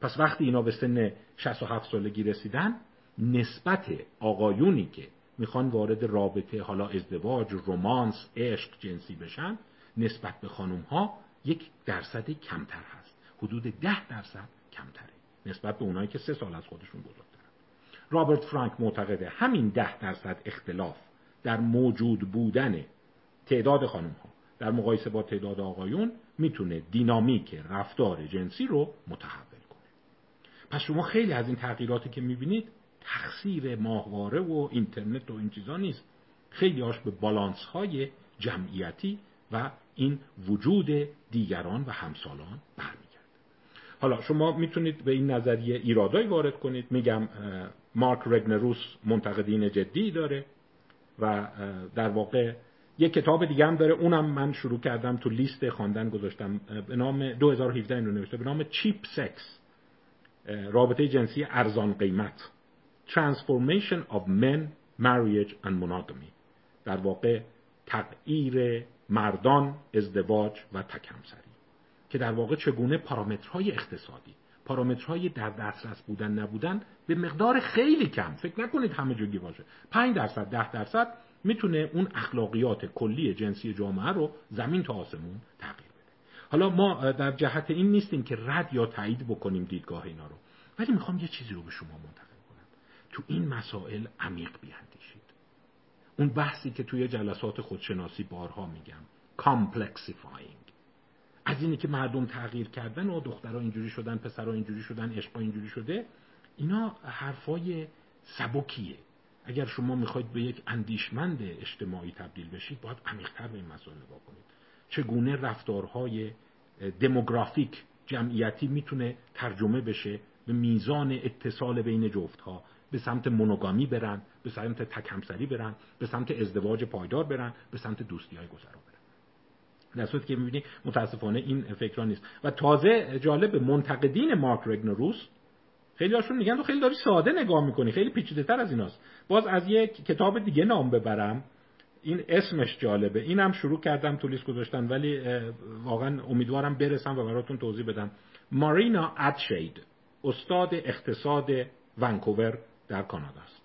پس وقتی اینا به سن شصت و هفت سالگی رسیدن، نسبت آقایونی که میخوان وارد رابطه، حالا ازدواج، رمانس، عشق جنسی بشن، نسبت به خانم‌ها یک درصد کمتر هست، حدود ده درصد کمتره نسبت به اونایی که سه سال از خودشون بزرگترن. رابرت فرانک معتقده همین ده درصد اختلاف در موجود بودن تعداد خانم‌ها در مقایسه با تعداد آقایون میتونه دینامیک رفتار جنسی رو متحول کنه. پس شما خیلی از این تغییراتی که میبینید تقصیر ماهواره و اینترنت و این چیزا نیست، خیلی هاش به بالانس‌های جمعیتی و این وجود دیگران و همسالان برمی‌گرده. حالا شما میتونید به این نظریه ایرادای وارد کنید. میگم مارک رگنروس منتقدین جدی داره و در واقع یک کتاب دیگه هم داره، اونم من شروع کردم تو لیست خواندن گذاشتم، به نام دو هزار و هفده اینو نوشته، به نام چیپ سکس، رابطه جنسی ارزان قیمت، Transformation of Men, Marriage and Monogamy، در واقع تغییر مردان، ازدواج و تکمسری، که در واقع چگونه پارامترهای اقتصادی، پارامترهای در دسترس بودن نبودن به مقدار خیلی کم، فکر نکنید همه جوگی باشه، پنج درصد ده درصد میتونه اون اخلاقیات کلی جنسی جامعه رو زمین تا آسمون تغییر بده. حالا ما در جهت این نیستیم که رد یا تایید بکنیم دیدگاه اینا رو، ولی میخوام یه چیزی رو به شما منتقل کنم، تو این مسائل عمیق بیاندیشید. اون بحثی که توی جلسات خودشناسی بارها میگم، کامپلکسیفاینگ، از اینه که مردم تغییر کردن و دخترها اینجوری شدن، پسرها اینجوری شدن، عشقا اینجوری شده، اینا حرفای سبکیه. اگر شما میخواید به یک اندیشمند اجتماعی تبدیل بشید، باید عمیق‌تر به این مسائل نگاه کنید. چگونه رفتارهای دموگرافیک جمعیتی میتونه ترجمه بشه به میزان اتصال بین جفت‌ها، به سمت مونوگامی برن، به سمت تکمسری برن، به سمت ازدواج پایدار برن، به سمت دوستی‌های گذرا برن. در صورتی که می‌بینی متاسفانه این فکران نیست. و تازه جالب، منتقدین مارک رگنروس خیلی هاشون میگن تو خیلی داری ساده نگاه میکنی، خیلی پیچیده‌تر از ایناست. باز از یک کتاب دیگه نام ببرم، این اسمش جالبه، اینم شروع کردم تو لیست گذاشتن، ولی واقعا امیدوارم برسم و براتون توضیح بدم. مارینا ادشید، استاد اقتصاد ونکوور در کانادا است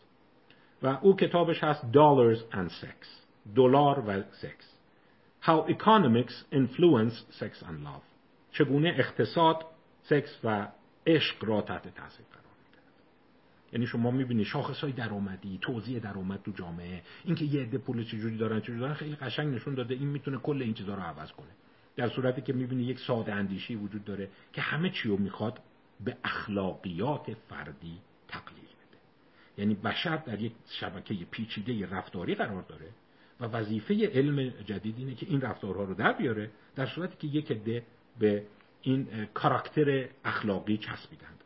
و او کتابش هست Dollars and Sex، دلار و سکس، How Economics Influence Sex and Love، چگونه اقتصاد، سکس و عشق را تحت تاثیر قرار می‌دهد. یعنی شما می‌بینی شاخص‌های درآمدی، توزیع درآمد تو جامعه، اینکه یه عده پول چجوری دارن چجوری دارن، خیلی قشنگ نشون داده این میتونه کل این چیزا رو عوض کنه. در صورتی که می‌بینی یک ساده اندیشی وجود داره که همه چی رو می‌خواد به اخلاقیات فردی تقلیل بده. یعنی بشر در یک شبکه پیچیده رفتاری قرار داره و وظیفه علم جدید اینه که این رفتارها رو در بیاره، در صورتی که یک عده به این کاراکتر اخلاقی چسبیدند.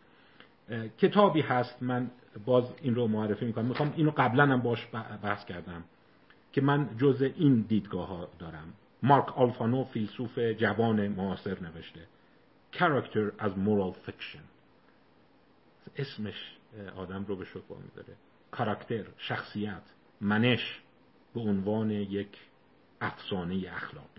کتابی هست، من باز این رو معرفی میکنم، میخوام اینو قبلا هم باش بحث کردم که من جز این دیدگاه ها دارم. مارک آلفانو، فیلسوف جوان معاصر، نوشته Character as Moral Fiction. اسمش آدم رو به شوک می‌ذاره. کاراکتر، شخصیت، منش به عنوان یک افسانه اخلاقی،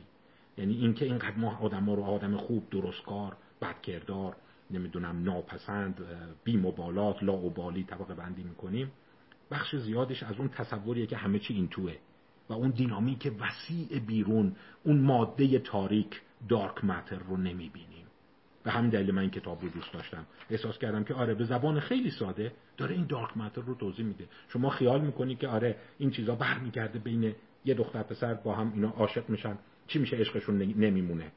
یعنی اینکه اینقدر ما آدم‌ها رو آدم خوب، درستکار، بدکردار، نمیدونم ناپسند، بی‌مبالات، لاابالی طبقه بندی می‌کنیم، بخش زیادش از اون تصوریه که همه چی این توه و اون دینامیک وسیع بیرون، اون ماده تاریک، دارک ماتر رو نمی‌بینیم. به همین دلیل من این کتاب رو دوست داشتم. احساس کردم که آره به زبان خیلی ساده داره این دارک متر رو توضیح میده. شما خیال میکنی که آره این چیزا برمیگرده بین یه دختر پسر با هم اینا عاشق میشن، چی میشه؟ عشقشون نمیمونه.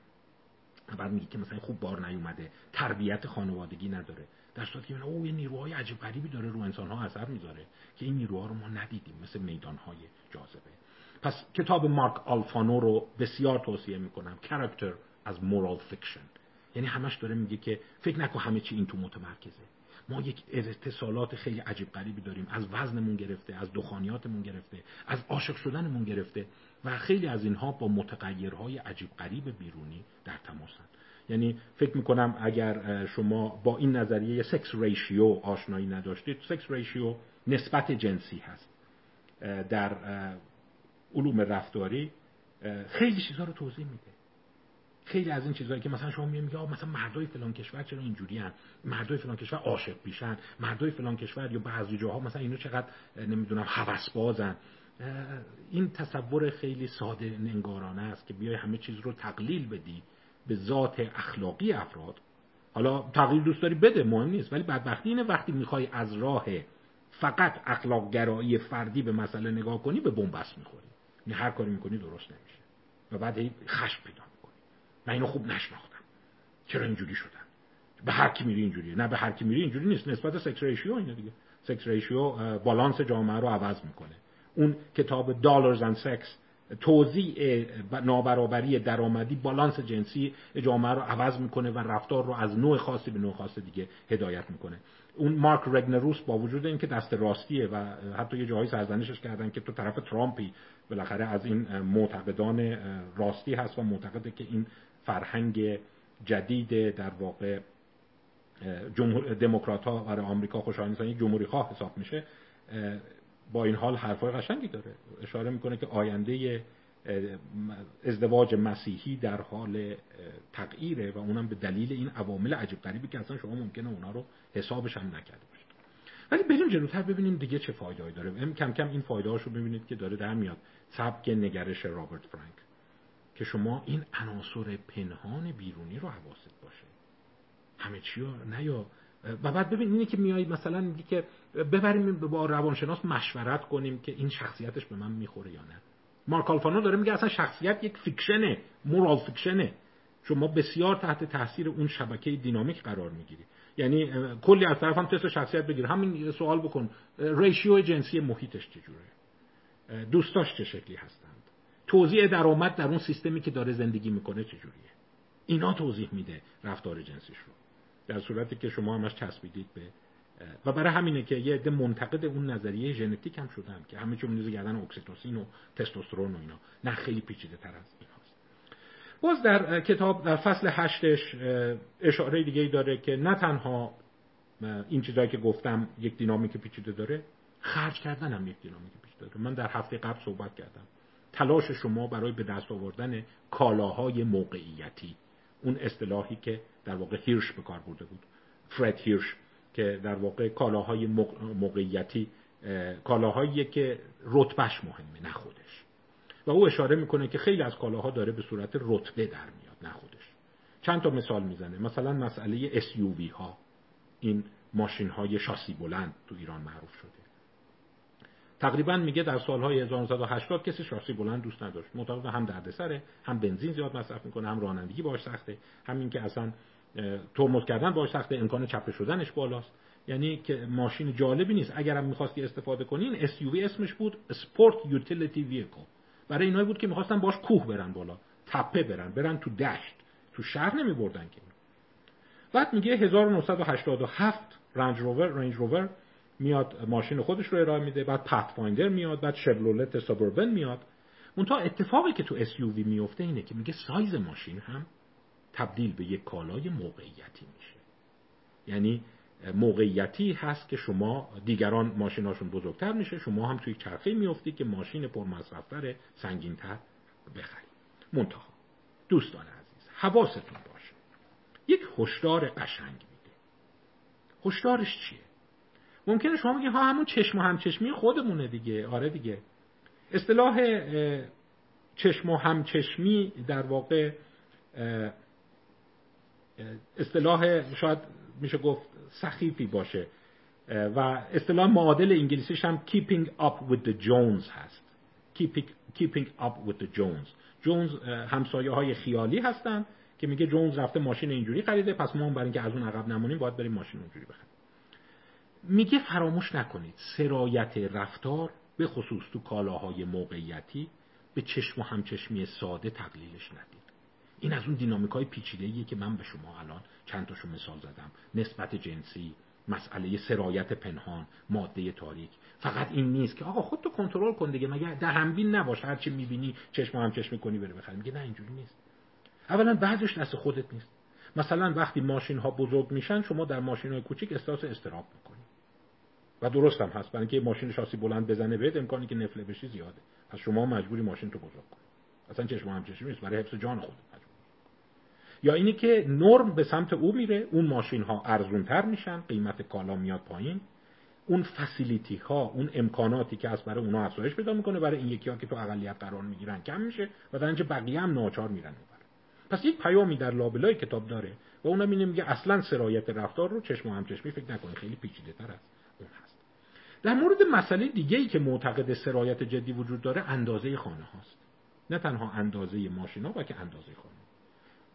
بعد میگه که مثلا خوب بار نیومده، تربیت خانوادگی نداره. در صورتی که او یه نیروهای عجیب غریبی داره رو انسان‌ها اثر میذاره که این نیروها رو ما ندیدیم، مثل میدان‌های جاذبه. پس کتاب مارک آلفانو رو بسیار توصیه میکنم، Character as Moral Fiction. یعنی همش داره میگه که فکر نکن همه چی این تو متمرکزه. ما یک اتصالات خیلی عجیب غریبی داریم، از وزنمون گرفته، از دخانیاتمون گرفته، از عاشق شدنمون گرفته و خیلی از اینها با متغیرهای عجیب غریب بیرونی در تماسن. یعنی فکر میکنم اگر شما با این نظریه سکس ریشیو آشنایی نداشتید، سکس ریشیو نسبت جنسی هست، در علوم رفتاری خیلی چیزها رو توضیح میده. خیلی از این چیزایی که مثلا شما میگید آ مثلا مردای فلان کشور چرا اینجوریان، مردای فلان کشور عاشق بیشن، مردای فلان کشور یا بعضی جاها مثلا اینا چقدر نمیدونم هوس بازن. این تصور خیلی ساده نگارانه است که بیای همه چیز رو تقلیل بدی به ذات اخلاقی افراد. حالا تقلیل دوست داری بده، مهم نیست، ولی بدبختی اینه وقتی میخوای از راه فقط اخلاق گرایی فردی به مسئله نگاه کنی به بنبست میخوری. یعنی هر کاری میکنی درست نمیشه و بعد خشم پیدا. من اینو خوب نشناختم، چرا اینجوری شدم؟ به هر کی میری اینجوریه. نه به هر کی میری اینجوری نیست، نسبت سکس ریشیو اینه دیگه. سکس ریشیو بالانس جامعه رو عوض میکنه. اون کتاب Dollars and Sex توزیع نابرابری درآمدی، بالانس جنسی جامعه رو عوض میکنه و رفتار رو از نوع خاصی به نوع خاص دیگه هدایت میکنه. اون مارک رگنروس با وجود اینکه دست راستیه و حتی یه جایی سرزنشش کردن که تو طرف ترامپی، بالاخره از این معتقدان راستی هست و معتقده که این فرهنگ جدید در واقع جمهور دموکرات‌ها برای آمریکا خوشایند نیست، جمهوری‌خواه حساب میشه. با این حال حرفای قشنگی داره، اشاره میکنه که آینده ازدواج مسیحی در حال تغییره و اونم به دلیل این عوامل عجیب غریبی که اصلا شما ممکنه اونا رو حسابش هم نکرده باشید. ولی بریم جلوتر ببینیم دیگه چه فایده‌ای داره. کم کم این فایده‌هاشو ببینید که داره در میاد، سبک نگرش رابرت فرانک، که شما این عناصر پنهان بیرونی رو حواست باشه، همه چی رو نیا. و بعد ببین اینی که میای مثلا میگی که ببریم با روانشناس مشورت کنیم که این شخصیتش به من میخوره یا نه. مارک آلفانو داره میگه اصلا شخصیت یک فیکشنه، مورال فیکشنه. شما بسیار تحت تاثیر اون شبکه دینامیک قرار میگیری. یعنی کلی از طرف هم تست شخصیت بگیر، همین سوال بکن ریشیو جنسی محیطش چجوره، دوستاش چه شکلی هستند، توزیع درآمد در اون سیستمی که داره زندگی میکنه چجوریه. اینا توضیح میده رفتار جنسیش رو، در صورتی که شما همش چسبیدید به. و برای همینه که یه عده منتقد اون نظریه ژنتیک هم شدن که همه چی میندازه گردن اکسیتوسین و تستوسترون و اینا. نه، خیلی پیچیده‌تر از ایناست. باز در کتاب در فصل هشتش اشاره دیگه‌ای داره که نه تنها این چیزایی که گفتم یک دینامیک پیچیده داره، خرج کردن هم یک دینامیک پیچیده داره. من در هفته قبل صحبت کردم، تلاش شما برای به دست آوردن کالاهای موقعیتی، اون اصطلاحی که در واقع هیرش به کار برده بود، فرد هیرش، که در واقع کالاهای موقعیتی کالاهایی که رتبهش مهمه نه خودش. و او اشاره میکنه که خیلی از کالاها داره به صورت رتبه در میاد نه خودش. چند تا مثال میزنه، مثلا مسئله اس یو وی ها، این ماشین های شاسی بلند تو ایران معروف شده. تقریبا میگه در سالهای هزار و نهصد و هشتاد کسی شاسی بلند دوست نداشت، معتقد هم دردسره، هم بنزین زیاد مصرف میکنه، هم رانندگی باهاش سخته، همین که اصلا ترمز کردن باهاش سخته، امکان چپه شدنش بالاست. یعنی که ماشین جالبی نیست. اگرم می‌خواستی استفاده کنی، این اس یو وی اسمش بود Sport Utility Vehicle، برای اینایی بود که می‌خواستن باهاش کوه برن بالا، تپه برن، برن تو دشت، تو شهر نمی‌بردن که. بعد میگه هزار و نهصد و هشتاد و هفت رنج روور رنج روور میاد ماشین خودش رو ارائه میده، بعد پاتفایندر میاد، بعد شورلت سابربن میاد. منتها اتفاقی که تو اس یو وی میفته اینه که میگه سایز ماشین هم تبدیل به یک کالای موقعیتی میشه. یعنی موقعیتی هست که شما دیگران ماشیناشون بزرگتر میشه، شما هم توی چرخه میفتی که ماشین پرمصرف‌تر، سنگین‌تر بخرید. منتها دوستان عزیز، حواستون باشه، یک هشدار قشنگ میده. هشدارش چیه؟ ممکنه شما بگید ها همون چشم و همچشمی خودمونه دیگه. آره دیگه، اصطلاح چشم و همچشمی در واقع اصطلاح شاید میشه گفت سخیفی باشه و اصطلاح معادل انگلیسیش هم keeping up with the Jones هست. keeping, keeping up with the Jones. جونز همسایه های خیالی هستن که میگه جونز رفته ماشین اینجوری خریده، پس ما هم برای اینکه از اون عقب نمونیم باید بریم ماشین اونجوری بخریم. میگه فراموش نکنید سرایت رفتار به خصوص تو کالاهای موقعیتی به چشم و همچشمی ساده تقلیلش ندید. این از اون دینامیکای پیچیده‌ایه که من به شما الان چند تاشو مثال زدم، نسبت جنسی، مسئله سرایت پنهان، ماده تاریک. فقط این نیست که آقا خودتو کنترل کن دیگه، مگه در همبین نباش هر چی می‌بینی چشم هم چشم می‌کنی بره بخری. میگه نه اینجوری نیست. اولا بعضیش دست خودت نیست. مثلا وقتی ماشین‌ها بزرگ میشن شما در ماشین‌های کوچیک احساس اضطراب می‌کنی. و درستم هست، برای اینکه ماشین شاسی بلند بزنه بهت امکانی که نفله بشی زیاده. پس شما مجبوری ماشین تو بزرگ کنی. اصلا چشم هم چشم نیست، برای حفظ جان خودت. یا اینی که نرم به سمت او میره، اون ماشین ها ارزون تر میشن، قیمت کالا میاد پایین، اون فسیلیتی ها، اون امکاناتی که از برای اونا افزایش پیدا میکنه برای این یکی ها که تو اقلیت قرار میگیرن کم میشه و در اینجا بقیه هم ناچار میرن میبرن. پس یک پیامی در لابلای کتاب داره و اونم اینه، میگه اصلا سرایت رفتار رو چشم و همچشمی فکر نکنه، خیلی پیچیده تر از اون هست. در مورد مسئله دیگه ای که معتقد سرایت جدی وجود داره اندازه خانه هاست، نه تنها اندازه ماشینا بلکه اندازه خانه.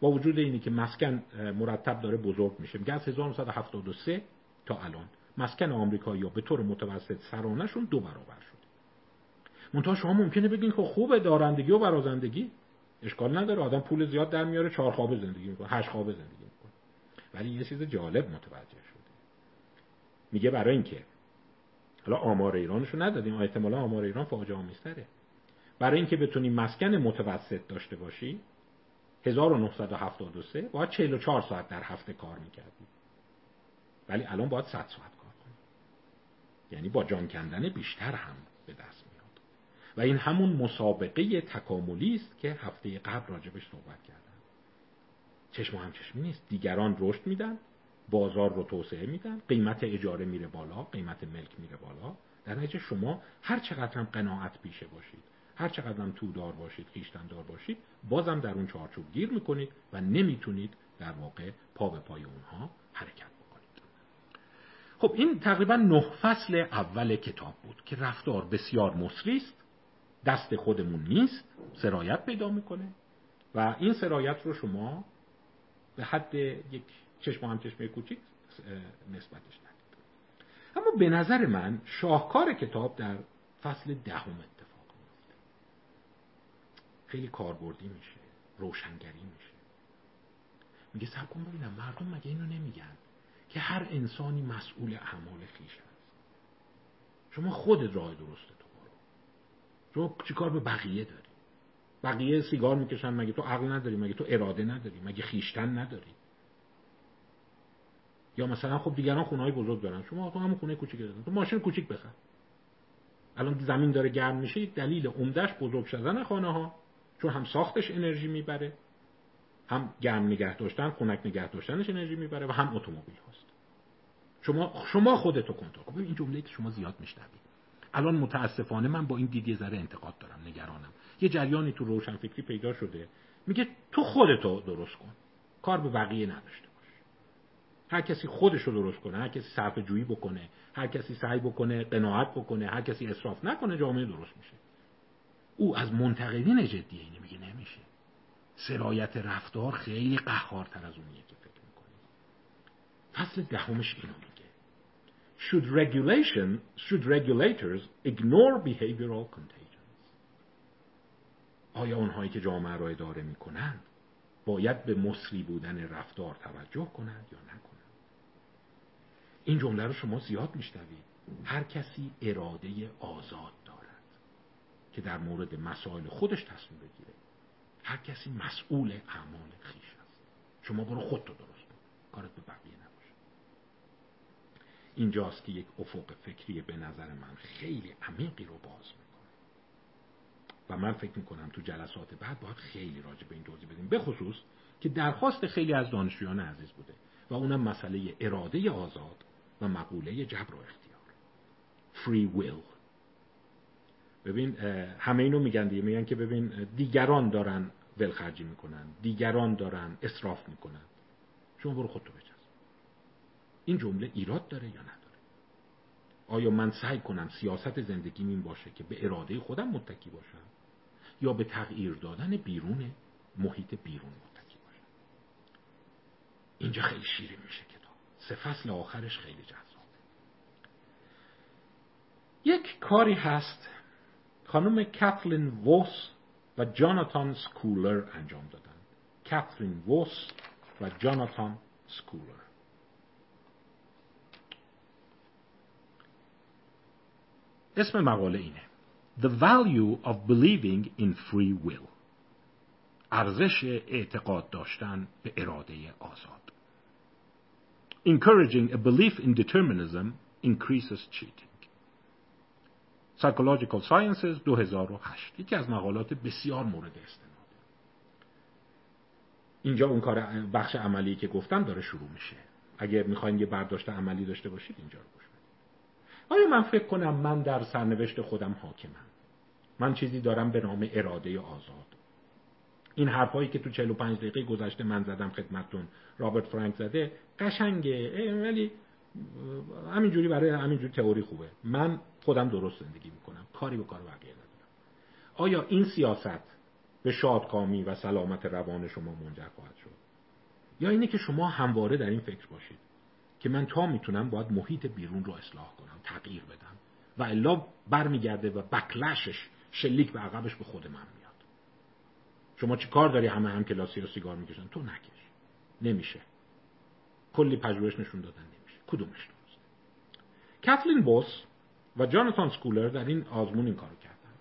با وجود اینی که مسکن مرتب داره بزرگ میشه، میگه از هزار و نهصد و هفتاد و سه تا الان مسکن آمریکایی‌ها به طور متوسط سرانه‌شون دو برابر شده. منتها شما ممکنه بگین که خوبه دارندگی و برازندگی، اشکال نداره، آدم پول زیاد در میاره، چهار خوابه زندگی میکنه، هشت خوابه زندگی میکنه. ولی یه چیز جالب متوجه شده، میگه برای اینکه حالا آمار ایرانشو ندادیم، احتمالاً آمار ایران فاجعه‌آمیزتره، برای اینکه بتونی مسکن متوسط داشته باشی هزار و نهصد و هفتاد و سه باید چهل و چهار ساعت در هفته کار میکردی، ولی الان باید صد ساعت کار کنی. یعنی با جان کندن بیشتر هم به دست میاد. و این همون مسابقه تکاملی است که هفته قبل راجبش صحبت کردم. چشم هم چشمی نیست، دیگران رشد میدن، بازار رو توسعه میدن، قیمت اجاره میره بالا، قیمت ملک میره بالا. در نتیجه شما هر چقدر هم قناعت پیشه باشید، هر چقدر هم تودار باشید، خیشتندار باشید، بازم در اون چارچوب گیر میکنید و نمیتونید در واقع پا به پای اونها حرکت بکنید. خب این تقریبا نه فصل اول کتاب بود که رفتار بسیار مصری است، دست خودمون نیست، سرایت پیدا میکنه و این سرایت رو شما به حد یک چشم هم چشمه کوچیک نسبتش ندید. اما به نظر من شاهکار کتاب در فصل دهم خیلی کاربردی میشه، روشنگری میشه. میگه سر کن ببینم مردم مگه اینو نمیگن که هر انسانی مسئول اعمال خیش هست. شما خودت راه درسته تو برو، تو چی کار به بقیه داری؟ بقیه سیگار میکشن، مگه تو عقل نداری؟ مگه تو اراده نداری؟ مگه خیشتن نداری؟ یا مثلا خب دیگران خونه‌های بزرگ دارن، شما تو همون خونه کوچیک دارن، تو ماشین کوچیک بخر. الان زمین داره گرم میشه، دلیل عمده‌اش بزرگ شدن خانه‌ها، چون هم ساختش انرژی میبره، هم گرم نگه داشتن، خنک نگه داشتنش انرژی میبره و هم اتومبیل هاست. شما شما خودتو کنترل کن. این جمله‌ای که شما زیاد میشنوید. الان متاسفانه من با این دیدی ذره انتقاد دارم، نگرانم. یه جریانی تو روشنفکری پیدا شده، میگه تو خودتو درست کن. کار به بقیه نداشته باش. هر کسی خودشو درست کنه، هر کسی صرفه جویی بکنه، هر کسی سعی بکنه، قناعت بکنه، هر کسی اسراف نکنه، جامعه درست میشه. او از منتقدین جدیه اینه، میگه نمیشه. سرایت رفتار خیلی قهارتر از اونیه که فکر میکنید. فصل دهمش اینو میگه. Should regulation, should regulators ignore behavioral contagions? آیا اونهایی که جامعه را اداره میکنند باید به مصری بودن رفتار توجه کنند یا نکنند؟ این جمله رو شما زیاد میشنوید. هر کسی اراده آزاد که در مورد مسائل خودش تصمیم بگیره. هر کسی مسئول اعمال خیش است. شما برو خودت درست کن. کارت به بقیه نباشه. اینجاست که یک افق فکری به نظر من خیلی عمیقی رو باز میکنه. و من فکر میکنم تو جلسات بعد باید خیلی راجع به این توضیح بدیم. به خصوص که درخواست خیلی از دانشجویان عزیز بوده و اونم مسئله اراده آزاد و مقوله جبر و اختیار. Free will. ببین همه اینو میگن دیگه، میگن که ببین دیگران دارن ولخرجی میکنن، دیگران دارن اسراف میکنن. شما برو خودتو بجز. این جمله ایراد داره یا نداره؟ آیا من سعی کنم سیاست زندگیم این باشه که به اراده خودم متکی باشم یا به تغییر دادن بیرون محیط بیرون متکی باشم؟ اینجا خیلی شیرین میشه کتاب. سه فصل آخرش خیلی جذابه. یک کاری هست خانم کاترین ووس و جاناتان سکولر انجام دادن. کاترین ووس و جاناتان سکولر. اسم مقاله اینه: The Value of Believing in Free Will. ارزش اعتقاد داشتن به اراده آزاد. Encouraging a belief in determinism increases cheating. Psychological Sciences دو هزار و هشت. یکی از مقالات بسیار مورد استناد. اینجا اون کار بخش عملی که گفتم داره شروع میشه. اگه میخواین یه برداشت عملی داشته باشید اینجا رو گوش بدید. آیا من فکر کنم من در سرنوشت خودم حاکمم؟ من چیزی دارم به نام اراده آزاد. این حرفایی که تو چهل و پنج دقیقه گذشته من زدم خدمتتون، رابرت فرانک زده، قشنگه، ولی همینجوری برای همینجوری تئوری خوبه. من خودم درست زندگی میکنم، کاری به کار بقیه ندارم. آیا این سیاست به شادکامی و سلامت روان شما منجر خواهد شد؟ یا اینه که شما همواره در این فکر باشید که من تا میتونم باید محیط بیرون رو اصلاح کنم، تغییر بدم، و الا برمیگرده و بکلشش، شلیک به عقبش به خود من میاد. شما چی کار داری همه هم کلاسی رو سیگار میکشن؟ تو نکش. نمیشه. کلی پژوهش نشون دادن نمیشه. کدومش درسته؟ کاترین ووس و جاناتان سکولر در این آزمون این کارو کردن.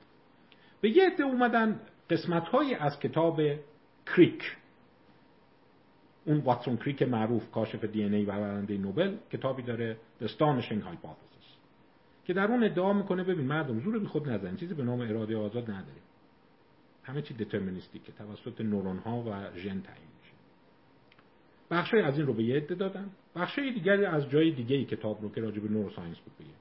به یه عده اومدن قسمت‌هایی از کتاب کریک، اون واتسون کریک معروف، کاشف دی ان ای و برنده نوبل، کتابی داره The Astonishing Hypothesis که در اون ادعا میکنه ببین مردم زور بی خود نزنید، چیزی به نام اراده آزاد نداره، همه چی دترمینیستیکه، توسط نورون‌ها و ژن تعیین میشه. بخشی از این رو به یه عده دادن، بخشی دیگری از جای دیگه‌ای کتاب رو که راجع به نوروساینس بود بگه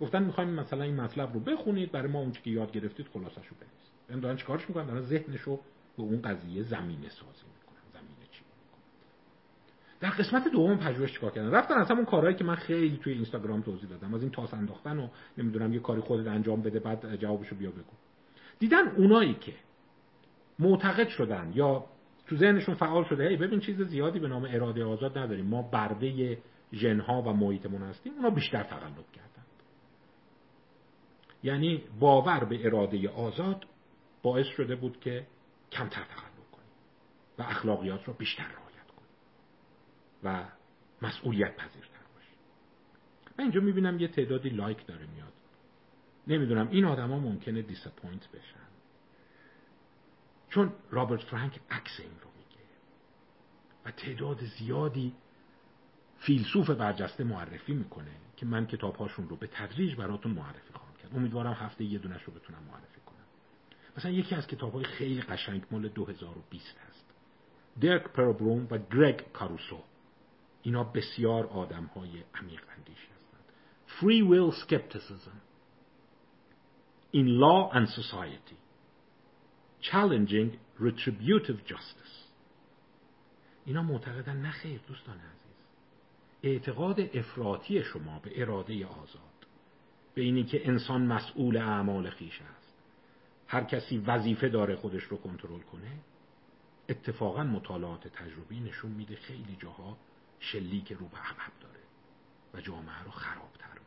گفتن می‌خوایم مثلا این مطلب رو بخونید، برای ما اون چیزی که یاد گرفتید خلاصه‌شو بنویسید. این دارن چیکارش می‌کنن؟ دارن ذهنشو به اون قضیه زمینه سازی می‌کنن. زمینه چی می‌کنن؟ در قسمت دوم پژوهش چیکار کردن؟ رفتن اصلا اون کارهایی که من خیلی توی اینستاگرام توضیح دادم، از این تاس انداختن و نمی‌دونم یه کاری خودت انجام بده بعد جوابشو بیا بگو. دیدن اونایی که معتقد شدن یا تو ذهنشون فعال شده هی ببین چیز زیادی به نام اراده آزاد نداریم، ما برده ژن‌ها و محیطمون هستیم، اونا بیشتر تقلب کردن. یعنی باور به اراده آزاد باعث شده بود که کمتر تقلب کنیم و اخلاقیات رو بیشتر رعایت کنیم و مسئولیت پذیرتر باشیم. من اینجا میبینم یه تعدادی لایک داره میاد. نمیدونم این آدما ممکنه دیساپوینت بشن، چون رابرت فرانک عکس این رو میگه و تعداد زیادی فیلسوف برجسته معرفی میکنه که من کتاب‌هاشون رو به تدریج براتون معرفی خواهم کرد. امیدوارم هفته یه دونش رو بتونم معرفی کنم. مثلا یکی از کتاب‌های خیلی قشنگ مال دو هزار و بیست هست، درک پربروم و گرگ کاروسو. اینا بسیار آدم‌های عمیق اندیش هستند. Free Will Skepticism in Law and Society Challenging Retributive Justice. اینا معتقدن نه خیر دوستان عزیز، اعتقاد افراطی شما به اراده آزاد، به اینی که انسان مسئول اعمال خیش است، هر کسی وظیفه داره خودش رو کنترل کنه، اتفاقا مطالعات تجربی نشون میده خیلی جاها شلیک رو به عقب داره و جامعه رو خرابتر میکنه.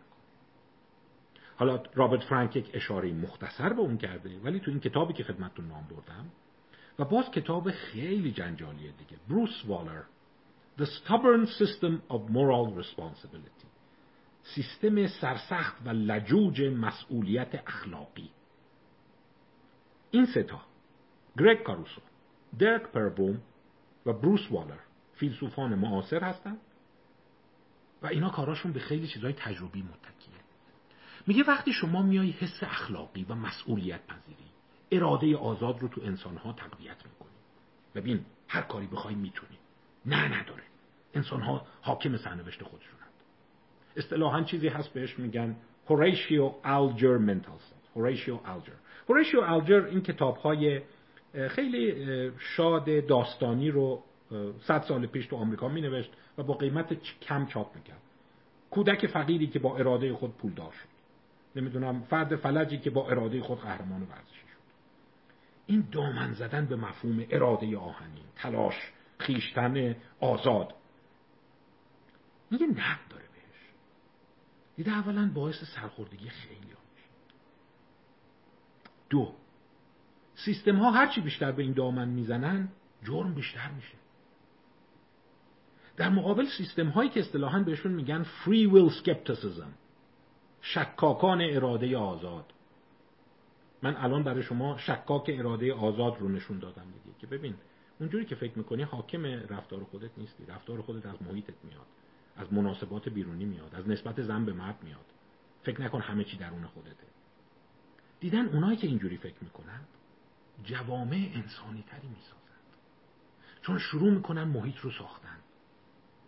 حالا رابرت فرانک یک اشاره مختصر به اون کرده، ولی تو این کتابی که خدمتتون نام بردم و باز کتاب خیلی جنجالیه دیگه، بروس والر The Stubborn System of Moral Responsibility، سیستم سرسخت و لجوج مسئولیت اخلاقی. این سه تا، گرگ کاروسو، درک پربوم و بروس والر، فیلسوفان معاصر هستند و اینا کاراشون به خیلی چیزهای تجربی متکیه. میگه وقتی شما میای حس اخلاقی و مسئولیت پذیری، اراده آزاد رو تو انسان‌ها تقویت می‌کنی. ببین هر کاری بخوای می‌تونی. نه نداره. انسان‌ها حاکم سرنوشت خودشونند. اصطلاحاً چیزی هست بهش میگن هورایشیو آلجر منتال استیت. هورایشیو آلجر هورایشیو آلجر این کتاب‌های خیلی شاد داستانی رو صد سال پیش تو آمریکا مینوشت و با قیمت کم چاپ میکرد. کودک فقیری که با اراده خود پولدار شد. نمیدونم فرد فلجی که با اراده خود قهرمان ورزشی شد. این دامن زدن به مفهوم اراده آهنین، تلاش، خیشتن آزاد، میگه نقد داره بهش. دیده اولا باعث سرخوردگی خیلی میشه. دو، سیستم ها هرچی بیشتر به این دامن میزنن جرم بیشتر میشه. در مقابل سیستم هایی که اصطلاحاً بهشون میگن فری ویل سکپتیسیزم، شکاکان اراده آزاد. من الان برای شما شکاک اراده آزاد رو نشون دادم دیگه، که ببین اونجوری که فکر میکنی حاکم رفتار خودت نیستی. رفتار خودت از محیطت میاد، از مناسبات بیرونی میاد، از نسبت زن به مرد میاد. فکر نکن همه چی درون خودته. دیدن اونایی که اینجوری فکر میکنن جوامع انسانی تری میسازند، چون شروع میکنن محیط رو ساختن.